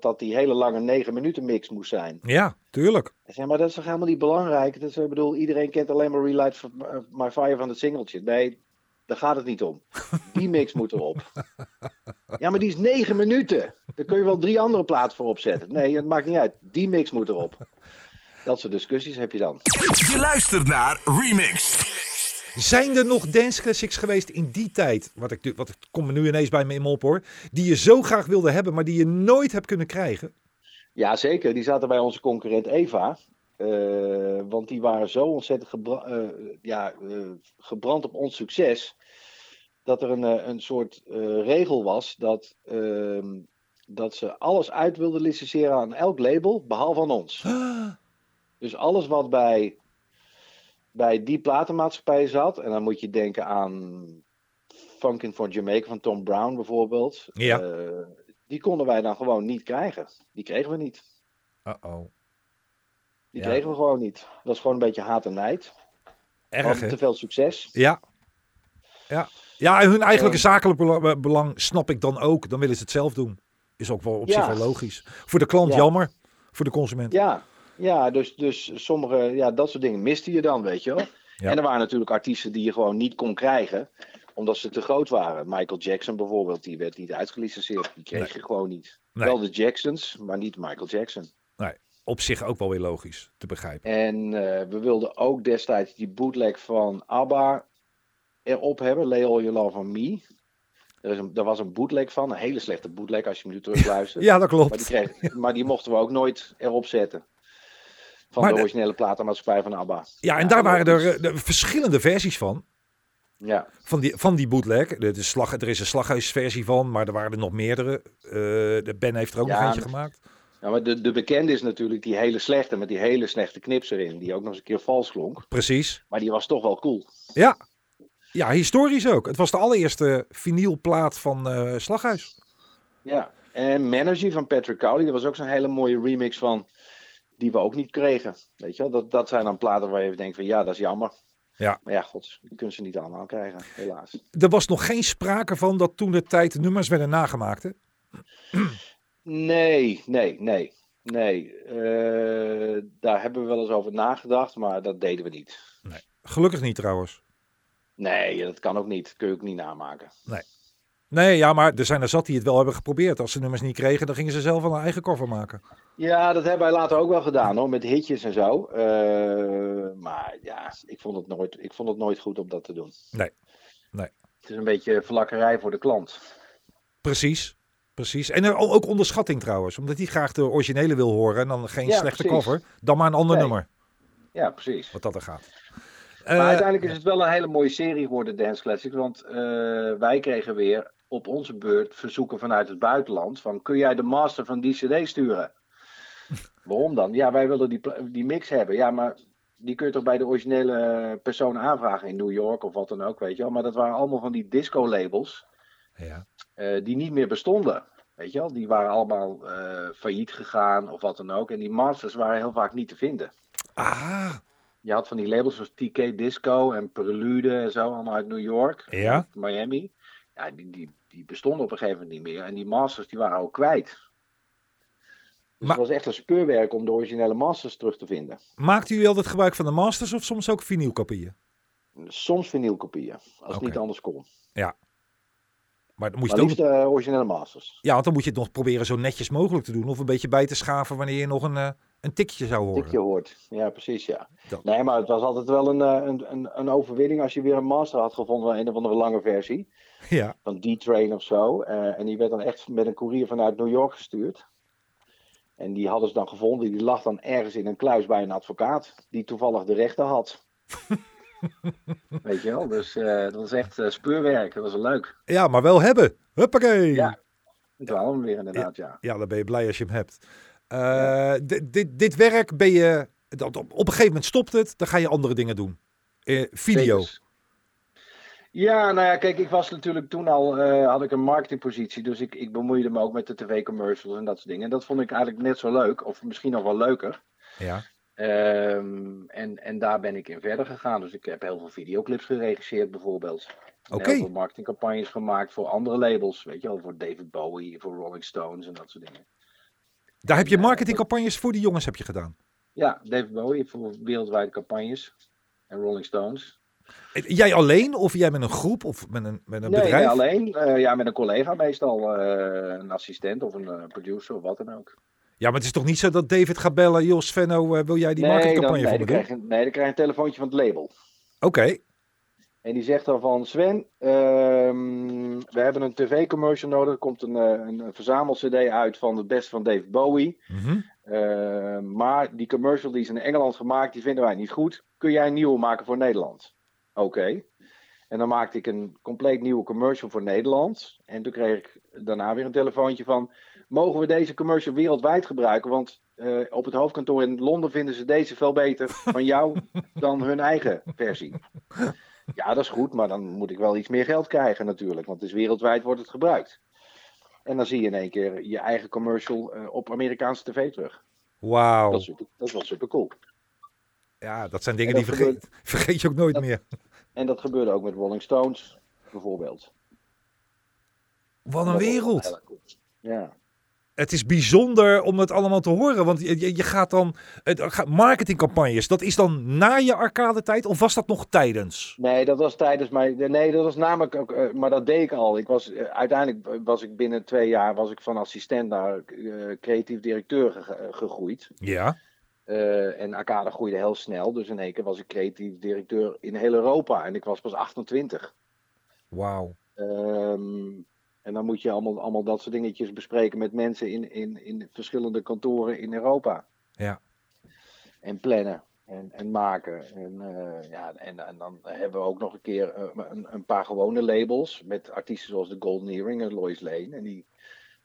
dat die hele lange 9 minuten mix moest zijn. Ja, tuurlijk. Maar dat is toch helemaal niet belangrijk? Dat is, ik bedoel, iedereen kent alleen maar Relight My Fire van het singeltje. Nee, daar gaat het niet om. Die mix moet erop. Ja, maar die is 9 minuten. Daar kun je wel 3 andere platen voor opzetten. Nee, het maakt niet uit. Die mix moet erop. Dat soort discussies heb je dan. Je luistert naar Remix. Zijn er nog dance classics geweest in die tijd? Wat komt me nu ineens bij me in op hoor. Die je zo graag wilde hebben, maar die je nooit hebt kunnen krijgen? Ja, zeker. Die zaten bij onze concurrent Eva. Want die waren zo ontzettend gebrand op ons succes. Dat er een soort regel was dat ze alles uit wilden licenseren aan elk label, behalve aan ons. Dus alles wat bij die platenmaatschappij zat... en dan moet je denken aan... Funkin' for Jamaica van Tom Brown bijvoorbeeld... Ja. Die konden wij dan gewoon niet krijgen. Die kregen we niet. Uh-oh. Die kregen we gewoon niet. Dat is gewoon een beetje haat en nijd. Erg, hè? Te veel succes. Ja. Ja, ja, hun eigenlijke zakelijk belang snap ik dan ook. Dan willen ze het zelf doen. Is ook wel op zich wel logisch. Voor de klant jammer. Voor de consument. Ja. Ja, dus sommige, dat soort dingen miste je dan, weet je wel. Ja. En er waren natuurlijk artiesten die je gewoon niet kon krijgen, omdat ze te groot waren. Michael Jackson bijvoorbeeld, die werd niet uitgelicenseerd. Die kreeg je gewoon niet. Nee. Wel de Jacksons, maar niet Michael Jackson. Nee, op zich ook wel weer logisch te begrijpen. En we wilden ook destijds die bootleg van ABBA erop hebben, Lay All Your Love On Me. Er was een bootleg van, een hele slechte bootleg als je hem nu terugluistert. Ja, dat klopt. Maar die mochten we ook nooit erop zetten. Van de originele platenmaatschappij van ABBA. Ja, en daar waren er verschillende versies van. Ja. Van die bootleg. Er is een Slaghuisversie van, maar er waren er nog meerdere. Ben heeft er ook nog eentje gemaakt. Ja, maar de bekende is natuurlijk die hele slechte, met die hele slechte knips erin. Die ook nog eens een keer vals klonk. Precies. Maar die was toch wel cool. Ja, ja, historisch ook. Het was de allereerste vinylplaat van Slaghuis. Ja, en Manager van Patrick Cowley. Dat was ook zo'n hele mooie remix van... die we ook niet kregen, weet je wel. Dat zijn dan platen waar je even denkt van dat is jammer. Ja. Maar je kunt ze niet allemaal krijgen, helaas. Er was nog geen sprake van dat toen de tijd nummers werden nagemaakt, hè? Nee. Daar hebben we wel eens over nagedacht, maar dat deden we niet. Nee. Gelukkig niet trouwens. Nee, dat kan ook niet. Dat kun je ook niet namaken. Nee, ja, maar er zijn er zat die het wel hebben geprobeerd. Als ze nummers niet kregen, dan gingen ze zelf wel een eigen cover maken. Ja, dat hebben wij later ook wel gedaan, hoor, met hitjes en zo. Maar ja, ik vond het nooit goed om dat te doen. Nee. Het is een beetje vlakkerij voor de klant. Precies. En ook onderschatting trouwens. Omdat die graag de originele wil horen en dan geen slechte cover. Dan maar een ander nummer. Ja, precies. Wat dat er gaat. Maar uiteindelijk is het wel een hele mooie serie geworden, Dance Classics. Want wij kregen weer op onze beurt verzoeken vanuit het buitenland. Van, kun jij de master van die cd sturen? Waarom dan? Ja, wij willen die mix hebben. Ja, maar die kun je toch bij de originele persoon aanvragen in New York of wat dan ook, weet je wel. Maar dat waren allemaal van die disco-labels. Ja. Die niet meer bestonden, weet je wel. Die waren allemaal failliet gegaan of wat dan ook. En die masters waren heel vaak niet te vinden. Ah. Je had van die labels zoals TK Disco en Prelude en zo, allemaal uit New York, Miami. Ja, die bestonden op een gegeven moment niet meer. En die masters, die waren ook kwijt. Dus het was echt een speurwerk om de originele masters terug te vinden. Maakte u altijd gebruik van de masters of soms ook vinylkopieën? Soms vinylkopieën, als het niet anders kon. Ja. Maar dan moet je liefst de originele masters. Ja, want dan moet je het nog proberen zo netjes mogelijk te doen. Of een beetje bij te schaven wanneer je nog een tikje zou horen. Een tikje hoort, ja precies, ja. Dat. Nee, maar het was altijd wel een overwinning als je weer een master had gevonden. Een of andere lange versie. Ja. Van D-Train of zo. En die werd dan echt met een koerier vanuit New York gestuurd. En die hadden ze dan gevonden. Die lag dan ergens in een kluis bij een advocaat. Die toevallig de rechten had. Weet je wel, dus dat was echt speurwerk. Dat was leuk. Ja, maar wel hebben. Huppakee. Ja, dat hadden we weer inderdaad, ja. Ja, dan ben je blij als je hem hebt. Ja. Dit werk ben je... Op een gegeven moment stopt het, dan ga je andere dingen doen. Video. Zeker. Ja, nou ja, kijk, ik was natuurlijk toen al... had ik een marketingpositie, dus ik bemoeide me ook met de tv-commercials en dat soort dingen. En dat vond ik eigenlijk net zo leuk, of misschien nog wel leuker. Ja. En daar ben ik in verder gegaan. Dus ik heb heel veel videoclips geregisseerd bijvoorbeeld. Heel veel marketingcampagnes gemaakt voor andere labels. Weet je wel, voor David Bowie, voor Rolling Stones en dat soort dingen. Daar heb je marketingcampagnes voor die jongens heb je gedaan? Ja, David Bowie voor wereldwijde campagnes en Rolling Stones. Jij alleen of jij met een groep of met een bedrijf? Nee, alleen. Ja, met een collega meestal. Een assistent of een producer of wat dan ook. Ja, maar het is toch niet zo dat David gaat bellen... Joh, Svenno, wil jij die marketingcampagne voor me doen? Nee, dan krijg je een telefoontje van het label. Oké. En die zegt dan van... Sven, we hebben een tv-commercial nodig. Er komt een verzamel-cd uit van het beste van David Bowie. Mm-hmm. Maar die commercial die is in Engeland gemaakt... die vinden wij niet goed. Kun jij een nieuwe maken voor Nederland? Oké. En dan maakte ik een compleet nieuwe commercial voor Nederland. En toen kreeg ik daarna weer een telefoontje van... Mogen we deze commercial wereldwijd gebruiken? Want op het hoofdkantoor in Londen vinden ze deze veel beter van jou dan hun eigen versie. Ja, dat is goed, maar dan moet ik wel iets meer geld krijgen natuurlijk. Want dus wereldwijd wordt het gebruikt. En dan zie je in één keer je eigen commercial op Amerikaanse tv terug. Wauw. Dat is wel super cool. Ja, dat zijn dingen vergeet je ook nooit meer. En dat gebeurde ook met Rolling Stones bijvoorbeeld. Wat een wereld. Ja. Het is bijzonder om het allemaal te horen, want je gaat dan... marketingcampagnes, dat is dan na je arcade-tijd of was dat nog tijdens? Nee, dat was tijdens mij. Nee, dat was namelijk ook... maar dat deed ik al. Uiteindelijk was ik binnen 2 jaar van assistent naar creatief directeur gegroeid. Ja. En arcade groeide heel snel, dus in één keer was ik creatief directeur in heel Europa. En ik was pas 28. Wauw. En dan moet je allemaal dat soort dingetjes bespreken met mensen in verschillende kantoren in Europa. Ja. En plannen en maken. En dan hebben we ook nog een keer een paar gewone labels met artiesten zoals de Golden Earring en Lois Lane. En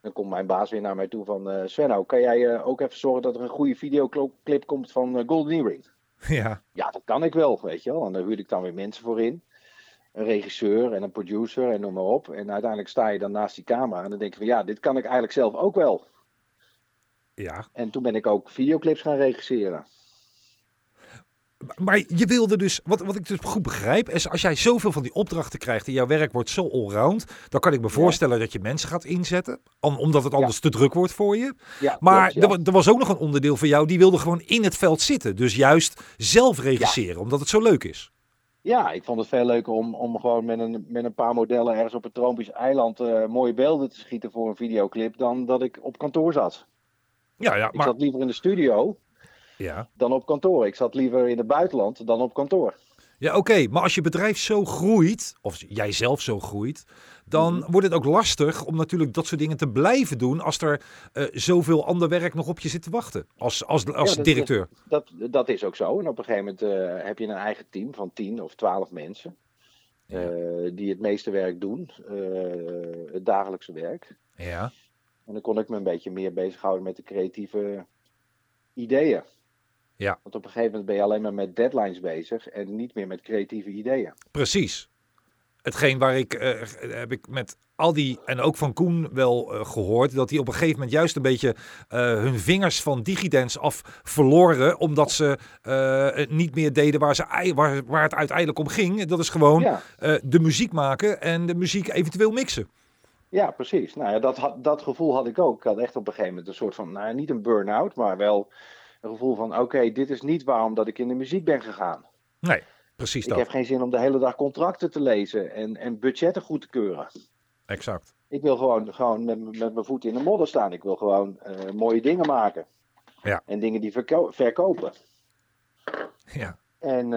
dan komt mijn baas weer naar mij toe van... Svenno, kan jij ook even zorgen dat er een goede videoclip komt van Golden Earring? Ja. Ja, dat kan ik wel, weet je wel. En daar huurde ik dan weer mensen voor in. Een regisseur en een producer en noem maar op. En uiteindelijk sta je dan naast die camera en dan denk je van... ja, dit kan ik eigenlijk zelf ook wel. Ja. En toen ben ik ook videoclips gaan regisseren. Maar je wilde dus... Wat ik dus goed begrijp is... als jij zoveel van die opdrachten krijgt en jouw werk wordt zo allround... dan kan ik me voorstellen dat je mensen gaat inzetten. Omdat het anders te druk wordt voor je. Ja, maar klopt, er was ook nog een onderdeel van jou... die wilde gewoon in het veld zitten. Dus juist zelf regisseren, omdat het zo leuk is. Ja, ik vond het veel leuker om gewoon met een paar modellen ergens op een tropisch eiland mooie beelden te schieten voor een videoclip dan dat ik op kantoor zat. Ja, maar... Ik zat liever in de studio dan op kantoor. Ik zat liever in het buitenland dan op kantoor. Ja, oké. Maar als je bedrijf zo groeit, of jij zelf zo groeit, dan wordt het ook lastig om natuurlijk dat soort dingen te blijven doen als er zoveel ander werk nog op je zit te wachten als dat, directeur. Dat is ook zo. En op een gegeven moment heb je een eigen team van 10 of 12 mensen die het meeste werk doen, het dagelijkse werk. Ja. En dan kon ik me een beetje meer bezighouden met de creatieve ideeën. Ja. Want op een gegeven moment ben je alleen maar met deadlines bezig en niet meer met creatieve ideeën. Precies. Hetgeen waar ik, heb ik met Aldi en ook van Koen wel gehoord, dat die op een gegeven moment juist een beetje hun vingers van DigiDance af verloren, omdat ze niet meer deden waar het uiteindelijk om ging. Dat is gewoon de muziek maken en de muziek eventueel mixen. Ja, precies. Nou ja, dat gevoel had ik ook. Ik had echt op een gegeven moment een soort van, nou ja, niet een burn-out, maar wel een gevoel van, oké, dit is niet waarom dat ik in de muziek ben gegaan. Nee, precies dat. Ik heb geen zin om de hele dag contracten te lezen en budgetten goed te keuren. Exact. Ik wil gewoon met mijn voeten in de modder staan. Ik wil gewoon mooie dingen maken. Ja. En dingen die verkopen. Ja. En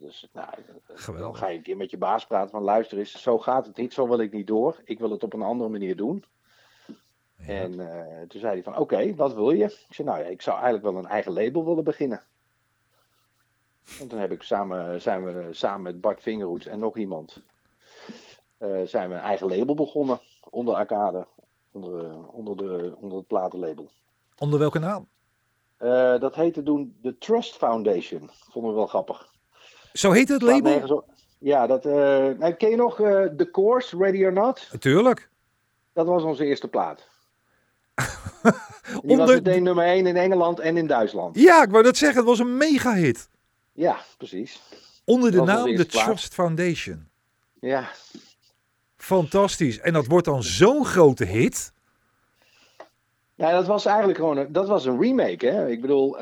dus, nou, geweldig. Dan ga je een keer met je baas praten van, luister eens, zo gaat het niet, zo wil ik niet door. Ik wil het op een andere manier doen. Ja. En toen zei hij van, oké, wat wil je? Ik zei, nou ja, ik zou eigenlijk wel een eigen label willen beginnen. En toen zijn we met Bart Vingerhoets en nog iemand, zijn we een eigen label begonnen onder Arcade, onder het platenlabel. Onder welke naam? Dat heette toen de Trust Foundation. Vonden we wel grappig. Zo heette het label? Ja, dat... ken je nog The Course, Ready or Not? Natuurlijk. Dat was onze eerste plaat. Die was meteen nummer 1 in Engeland en in Duitsland. Ja, ik wou dat zeggen. Het was een mega hit. Ja, precies. Onder de naam de Trust Foundation. Ja. Fantastisch. En dat wordt dan zo'n grote hit... Ja, dat was eigenlijk gewoon een remake, hè. Ik bedoel,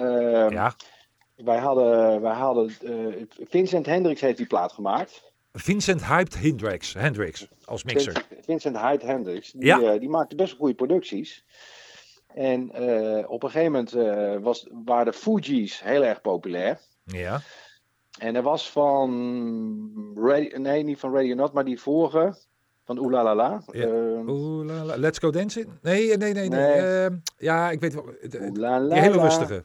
wij hadden Vincent Hendricks heeft die plaat gemaakt. Vincent Hyped Hendricks als mixer. Vincent Hyped Hendricks, die maakte best goede producties. En op een gegeven moment waren de Fugees heel erg populair. Ja. En er was niet van Radio Not, maar die vorige... Van Oeh La La La. Ja. Oeh La La. Let's Go Dancing? Nee. Ik weet wel. Die hele rustige.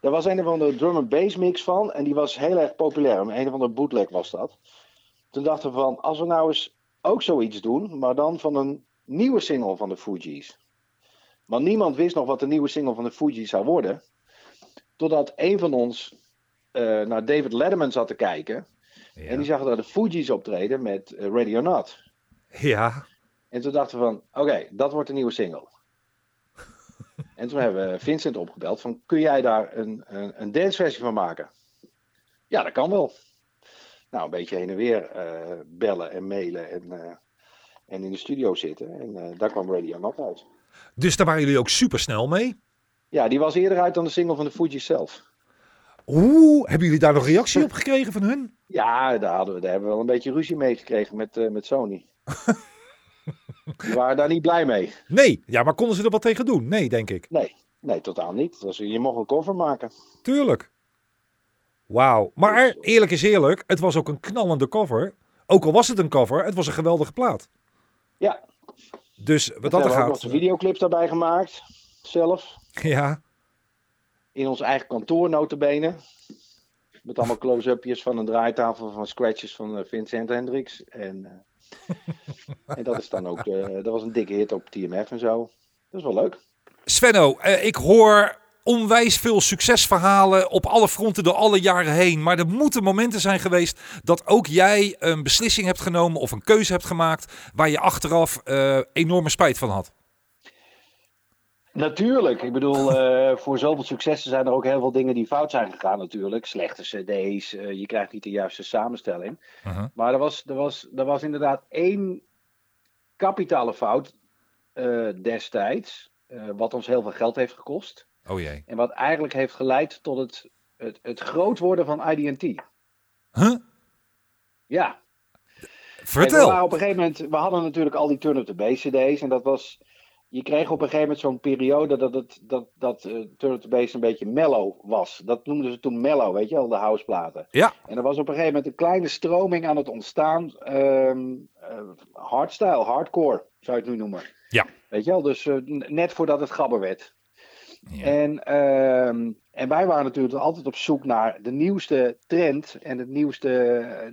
Daar was een of andere drum and bass mix van. En die was heel erg populair. Een of andere bootleg was dat. Toen dachten we van, als we nou eens ook zoiets doen. Maar dan van een nieuwe single van de Fugees. Want niemand wist nog wat de nieuwe single van de Fugees zou worden. Totdat een van ons naar David Letterman zat te kijken. Ja. En die zagen daar de Fugees optreden met Ready or Not. Ja. En toen dachten we van, oké, dat wordt een nieuwe single. En toen hebben we Vincent opgebeld van, kun jij daar een danceversie van maken? Ja, dat kan wel. Nou, een beetje heen en weer bellen en mailen en in de studio zitten. En daar kwam Ready or Not uit. Dus daar waren jullie ook supersnel mee? Ja, die was eerder uit dan de single van de Fugees zelf. Oeh, hebben jullie daar nog reactie op gekregen van hun? Ja, daar hebben we wel een beetje ruzie mee gekregen met Sony. Die waren daar niet blij mee. Nee, ja, maar konden ze er wat tegen doen? Nee, denk ik. Nee, totaal niet. Dus je mocht een cover maken. Tuurlijk. Wauw. Maar eerlijk is eerlijk, het was ook een knallende cover. Ook al was het een cover, het was een geweldige plaat. Ja. Dus wat dat gaat... We hebben ook nog videoclips daarbij gemaakt. Zelf. Ja. In ons eigen kantoor, nota bene. Met allemaal close-upjes van een draaitafel, van scratches van Vincent Hendricks. En dat is dan ook, dat was een dikke hit op TMF en zo. Dat is wel leuk. Svenno, ik hoor onwijs veel succesverhalen op alle fronten door alle jaren heen. Maar er moeten momenten zijn geweest dat ook jij een beslissing hebt genomen of een keuze hebt gemaakt waar je achteraf enorme spijt van had. Natuurlijk. Ik bedoel, voor zoveel successen zijn er ook heel veel dingen die fout zijn gegaan natuurlijk. Slechte cd's, je krijgt niet de juiste samenstelling. Uh-huh. Maar er was inderdaad één kapitale fout destijds, wat ons heel veel geld heeft gekost. Oh jee. En wat eigenlijk heeft geleid tot het groot worden van ID&T. Huh? Ja. Vertel. Kijk, op een gegeven moment, we hadden natuurlijk al die Turn Up The Bass cd's. En dat was, je kreeg op een gegeven moment zo'n periode dat Turn Up The Bass een beetje mellow was. Dat noemden ze toen mellow, weet je wel, de houseplaten. Ja. En er was op een gegeven moment een kleine stroming aan het ontstaan. Hardstyle, hardcore, zou je het nu noemen. Ja. Weet je wel, dus net voordat het gabber werd. Ja. En wij waren natuurlijk altijd op zoek naar de nieuwste trend en de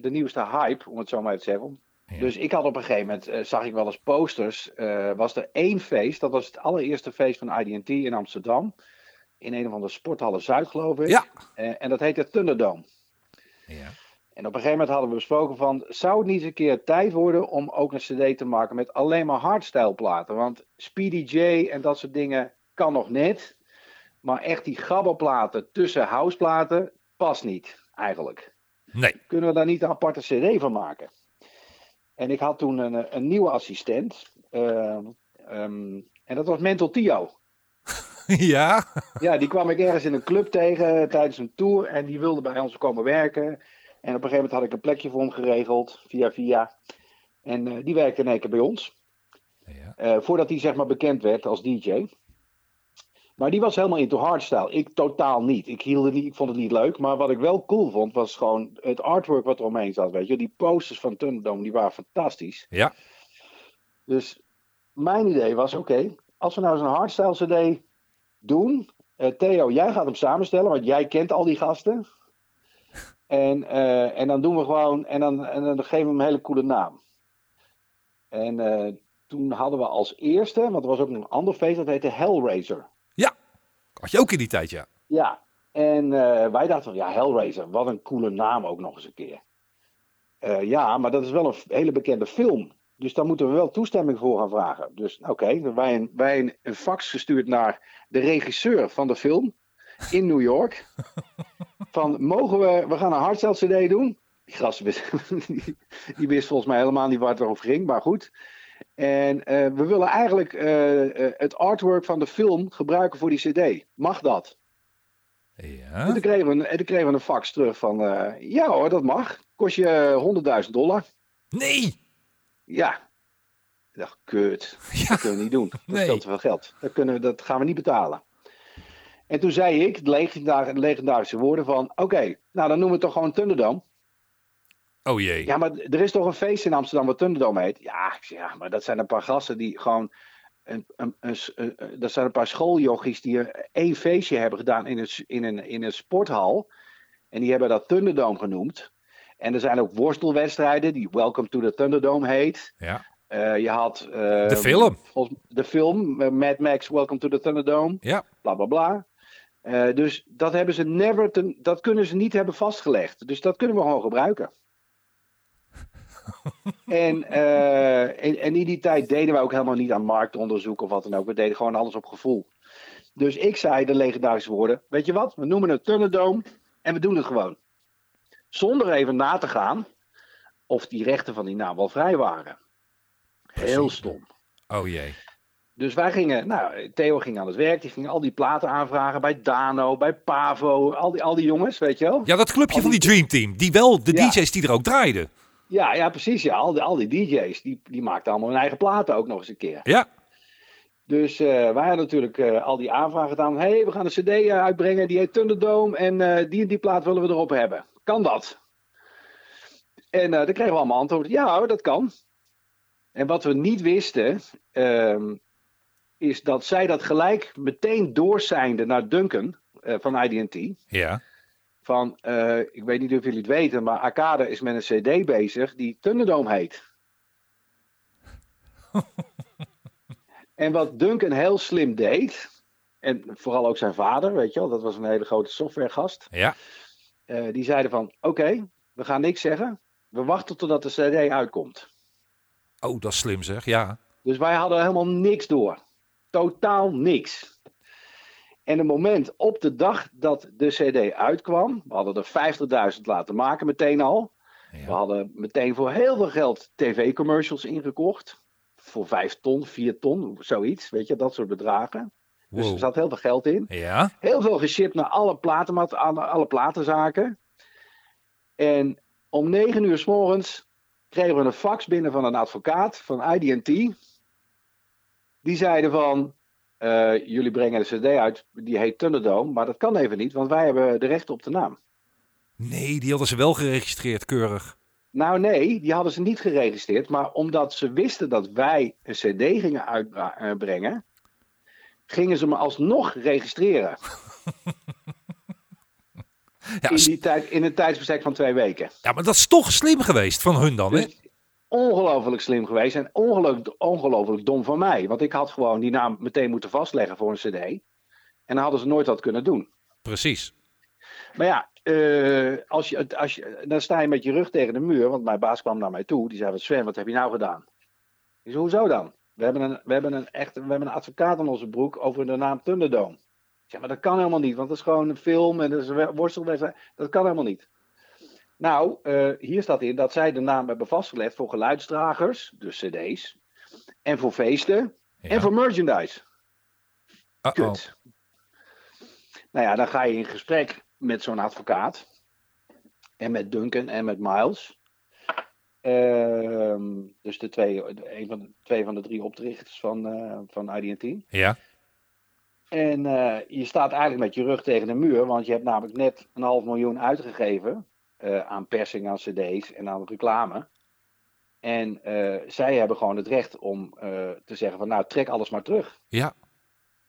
nieuwste hype, om het zo maar te zeggen. Ja. Dus ik had op een gegeven moment, zag ik wel eens posters, was er één feest, dat was het allereerste feest van ID&T in Amsterdam, in een of andere sporthallen Zuid, geloof ik. Ja. En dat heette Thunderdome. Ja. En op een gegeven moment hadden we besproken van, zou het niet eens een keer tijd worden om ook een cd te maken met alleen maar hardstyle platen? Want Speedy J en dat soort dingen kan nog net, maar echt die gabberplaten tussen houseplaten past niet eigenlijk. Nee. Kunnen we daar niet een aparte cd van maken? En ik had toen een nieuwe assistent. En dat was Mental Theo. Ja? Ja, die kwam ik ergens in een club tegen tijdens een tour. En die wilde bij ons komen werken. En op een gegeven moment had ik een plekje voor hem geregeld. Via. En die werkte in één keer bij ons. Ja. Voordat hij zeg maar bekend werd als DJ. Maar die was helemaal into hardstyle. Ik totaal niet. Ik vond het niet leuk. Maar wat ik wel cool vond, was gewoon het artwork wat er omheen zat. Weet je? Die posters van Thunderdome, die waren fantastisch. Ja. Dus mijn idee was, oké, als we nou zo'n hardstyle cd doen. Theo, jij gaat hem samenstellen, want jij kent al die gasten. En dan doen we gewoon, en dan geven we hem een hele coole naam. En toen hadden we als eerste, want er was ook een ander feest, dat heette Hellraiser. Had je ook in die tijd, ja. Ja, en wij dachten van, ja, Hellraiser, wat een coole naam ook nog eens een keer. Ja, maar dat is wel een hele bekende film. Dus daar moeten we wel toestemming voor gaan vragen. Dus oké, wij een fax gestuurd naar de regisseur van de film in New York. Van, we gaan een hardstyle cd doen. Die gast, die wist volgens mij helemaal niet waar het over ging, maar goed. En we willen eigenlijk het artwork van de film gebruiken voor die cd. Mag dat? Ja. En toen kregen we een fax terug van... ja hoor, dat mag. Kost je $100.000. Nee! Ja. Ik dacht, kut. Ja. Dat kunnen we niet doen. Dat is veel te veel geld. Dat gaan we niet betalen. En toen zei ik, legendarische woorden van... Oké, nou dan noemen we het toch gewoon Thunderdome. Oh jee. Ja, maar er is toch een feest in Amsterdam wat Thunderdome heet? Ja, maar dat zijn een paar gasten die gewoon... dat zijn een paar schooljoggies die één feestje hebben gedaan in een sporthal. En die hebben dat Thunderdome genoemd. En er zijn ook worstelwedstrijden die Welcome to the Thunderdome heet. Ja. Je had... de film. De film, Mad Max, Welcome to the Thunderdome. Ja. Bla, bla, bla. Dus dat hebben ze dat kunnen ze niet hebben vastgelegd. Dus dat kunnen we gewoon gebruiken. En in die tijd deden we ook helemaal niet aan marktonderzoek of wat dan ook. We deden gewoon alles op gevoel. Dus ik zei de legendarische woorden. Weet je wat? We noemen het Thunderdome en we doen het gewoon. Zonder even na te gaan of die rechten van die naam wel vrij waren. Heel stom. Oh jee. Dus wij gingen, Theo ging aan het werk. Die ging al die platen aanvragen bij Dano, bij Pavo. Al die jongens, weet je wel. Ja, dat clubje van die Dream Team. Die wel, de DJ's die er ook draaiden. Ja, precies. Ja. Al die DJ's, die maakten allemaal hun eigen platen ook nog eens een keer. Ja. Dus wij hadden natuurlijk al die aanvragen gedaan. Hey, we gaan een cd uitbrengen, die heet Thunderdome. En die plaat willen we erop hebben. Kan dat? En dan kregen we allemaal antwoorden. Ja hoor, dat kan. En wat we niet wisten, is dat zij dat gelijk meteen doorzijnde naar Duncan van ID&T. Ja. Van, ik weet niet of jullie het weten, maar Arcade is met een cd bezig die Thunderdome heet. En wat Duncan heel slim deed, en vooral ook zijn vader, weet je wel, dat was een hele grote softwaregast. Ja. Die zeiden van, oké, we gaan niks zeggen, we wachten totdat de cd uitkomt. Oh, dat is slim zeg, ja. Dus wij hadden helemaal niks door. Totaal niks. En het moment op de dag dat de cd uitkwam, we hadden er 50.000 laten maken meteen al. Ja. We hadden meteen voor heel veel geld tv-commercials ingekocht. Voor 5 ton, 4 ton, zoiets. Weet je, dat soort bedragen. Wow. Dus er zat heel veel geld in. Ja. Heel veel geshipped naar alle platenzaken. En Om 9 uur 's morgens kregen we een fax binnen van een advocaat van ID&T. Die zeiden van, jullie brengen de cd uit, die heet Thunderdome, maar dat kan even niet, want wij hebben de rechten op de naam. Nee, die hadden ze wel geregistreerd, keurig. Nou nee, die hadden ze niet geregistreerd, maar omdat ze wisten dat wij een cd gingen uitbrengen, gingen ze me alsnog registreren. Ja, in een tijdsbestek van 2 weken. Ja, maar dat is toch slim geweest van hun dan, hè? Dus ongelooflijk slim geweest en ongelooflijk dom van mij. Want ik had gewoon die naam meteen moeten vastleggen voor een cd. En dan hadden ze nooit dat kunnen doen. Precies. Maar ja, dan sta je met je rug tegen de muur. Want mijn baas kwam naar mij toe. Die zei, Sven, wat heb je nou gedaan? Ik zei, hoezo dan? We hebben een advocaat aan onze broek over de naam Thunderdome. Ja, maar dat kan helemaal niet, want dat is gewoon een film en dat is een worstelwedstrijd. Dat kan helemaal niet. Nou, hier staat in dat zij de naam hebben vastgelegd voor geluidsdragers, dus cd's, en voor feesten, ja, en voor merchandise. Uh-oh. Kut. Nou ja, dan ga je in gesprek met zo'n advocaat en met Duncan en met Miles. Dus twee van de drie oprichters van ID&T. Ja. En je staat eigenlijk met je rug tegen de muur, want je hebt namelijk net $500,000 uitgegeven aan persing, aan cd's en aan reclame. En zij hebben gewoon het recht om te zeggen van, nou, trek alles maar terug. Ja.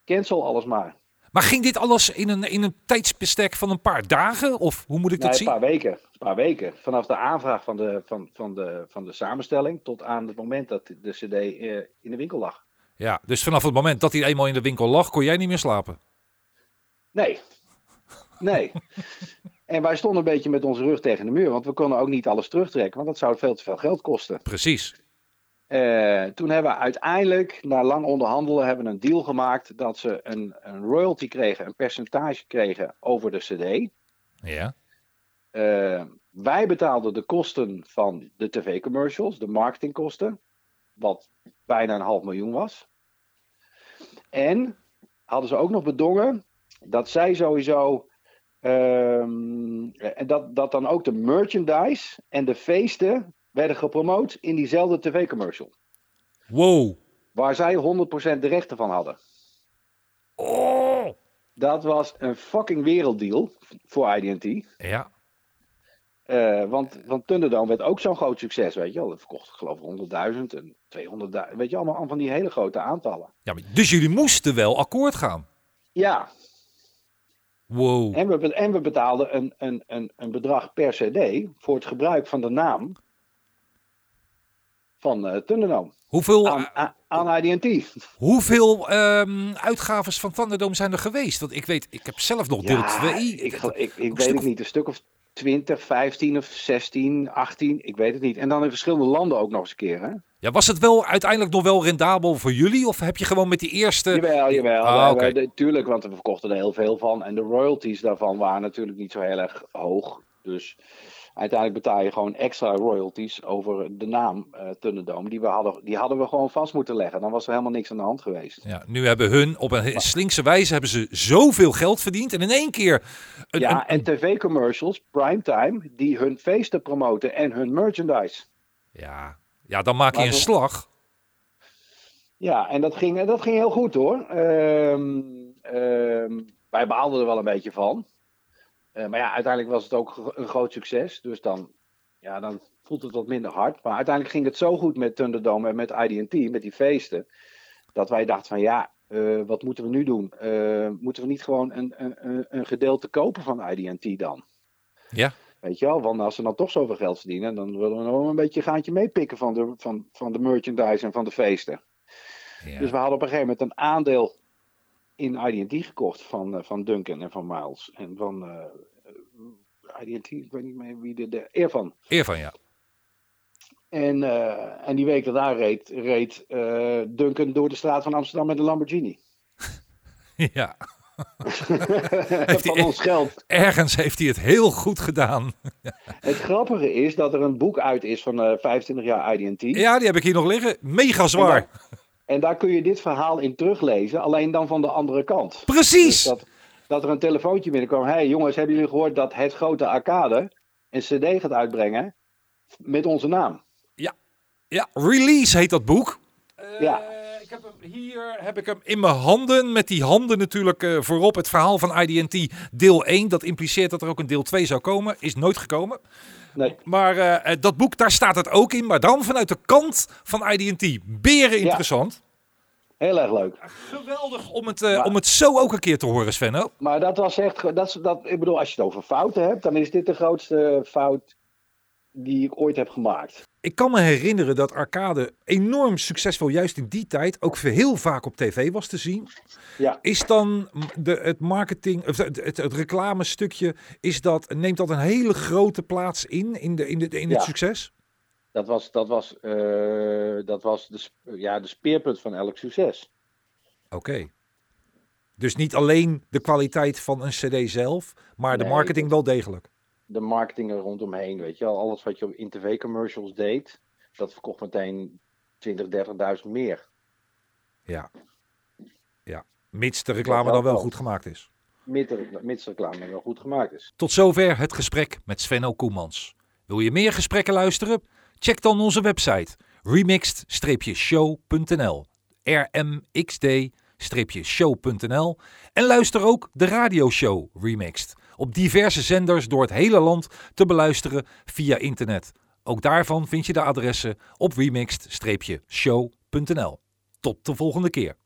Cancel alles maar. Maar ging dit alles in een tijdsbestek van een paar dagen? Of hoe moet ik dat zien? Een paar weken. Vanaf de aanvraag van de samenstelling tot aan het moment dat de cd in de winkel lag. Ja, dus vanaf het moment dat hij eenmaal in de winkel lag, kon jij niet meer slapen? Nee. En wij stonden een beetje met onze rug tegen de muur, want we konden ook niet alles terugtrekken, want dat zou veel te veel geld kosten. Precies. Toen hebben we uiteindelijk, na lang onderhandelen, hebben we een deal gemaakt dat ze een royalty kregen, een percentage kregen over de cd. Ja. Wij betaalden de kosten van de tv-commercials, de marketingkosten, wat bijna $500,000 was. En hadden ze ook nog bedongen dat zij sowieso dat dan ook de merchandise en de feesten werden gepromoot in diezelfde tv-commercial. Wow. Waar zij 100% de rechten van hadden. Oh. Dat was een fucking werelddeal voor ID&T. Ja. Want Thunderdome werd ook zo'n groot succes, weet je wel. Dat verkocht, geloof ik, 100.000 en 200.000. Weet je, allemaal van die hele grote aantallen. Ja, maar dus jullie moesten wel akkoord gaan? Ja. Wow. En we betaalden een bedrag per cd voor het gebruik van de naam van Thunderdome. Hoeveel aan ID&T. Hoeveel uitgaves van Thunderdome zijn er geweest? Want ik weet, ik heb zelf nog deel 2. Ik weet het niet, een stuk of 20, 15 of 16, 18, ik weet het niet. En dan in verschillende landen ook nog eens een keer, hè? Ja, was het wel uiteindelijk nog wel rendabel voor jullie? Of heb je gewoon met die eerste... Jawel. Ah, okay. Tuurlijk, want we verkochten er heel veel van. En de royalties daarvan waren natuurlijk niet zo heel erg hoog. Dus uiteindelijk betaal je gewoon extra royalties over de naam Thunderdome. Die hadden we gewoon vast moeten leggen. Dan was er helemaal niks aan de hand geweest. Ja, nu hebben hun op een slinkse wijze hebben ze zoveel geld verdiend. En in één keer... En tv-commercials, primetime, die hun feesten promoten en hun merchandise. Ja dan maak je een slag. Ja, en dat ging heel goed, hoor. Wij behaalden er wel een beetje van. Maar ja, uiteindelijk was het ook een groot succes. Dus dan voelt het wat minder hard. Maar uiteindelijk ging het zo goed met Thunderdome en met ID&T, met die feesten, dat wij dachten van wat moeten we nu doen? Moeten we niet gewoon een gedeelte kopen van ID&T dan? Ja. Weet je wel, want als ze dan toch zoveel geld verdienen, dan willen we nog een beetje een gaantje meepikken van de merchandise en van de feesten. Ja. Dus we hadden op een gegeven moment een aandeel in ID&T gekocht van Duncan en van Miles. En van ID&T, ik weet niet meer wie de Ervan. Ervan, ja. En die week dat daar reed Duncan door de straat van Amsterdam met een Lamborghini. Ja. Van ons geld. Ergens heeft hij het heel goed gedaan. Het grappige is dat er een boek uit is van 25 jaar ID&T. Ja, die heb ik hier nog liggen. Mega zwaar. En daar kun je dit verhaal in teruglezen, alleen dan van de andere kant. Precies! Dus dat er een telefoontje binnenkwam. Hey jongens, hebben jullie gehoord dat het grote Arcade... een cd gaat uitbrengen met onze naam. Ja, ja. Release heet dat boek. Ja. Hier heb ik hem in mijn handen, met die handen natuurlijk voorop. Het verhaal van ID&T deel 1, dat impliceert dat er ook een deel 2 zou komen. Is nooit gekomen. Nee. Maar dat boek, daar staat het ook in. Maar dan vanuit de kant van ID&T. Beren interessant. Ja. Heel erg leuk. Geweldig om het zo ook een keer te horen, Svenno. Maar dat was echt... ik bedoel, als je het over fouten hebt, dan is dit de grootste fout die ik ooit heb gemaakt. Ik kan me herinneren dat Arcade enorm succesvol, juist in die tijd, ook heel vaak op tv was te zien. Ja. Is dan het marketing, het reclamestukje, neemt dat een hele grote plaats in het succes? Dat was de speerpunt van elk succes. Oké. Dus niet alleen de kwaliteit van een cd zelf, maar de marketing wel degelijk. De marketing er rondomheen, weet je wel. Alles wat je in tv-commercials deed, dat verkocht meteen 20.000, 30.000 meer. Ja. Mits de reclame dan wel goed gemaakt is. Mits de reclame wel goed gemaakt is. Tot zover het gesprek met Svenno Koemans. Wil je meer gesprekken luisteren? Check dan onze website remixed-show.nl rmxd-show.nl en luister ook de radioshow Remixed op diverse zenders door het hele land te beluisteren via internet. Ook daarvan vind je de adressen op remixed-show.nl. Tot de volgende keer.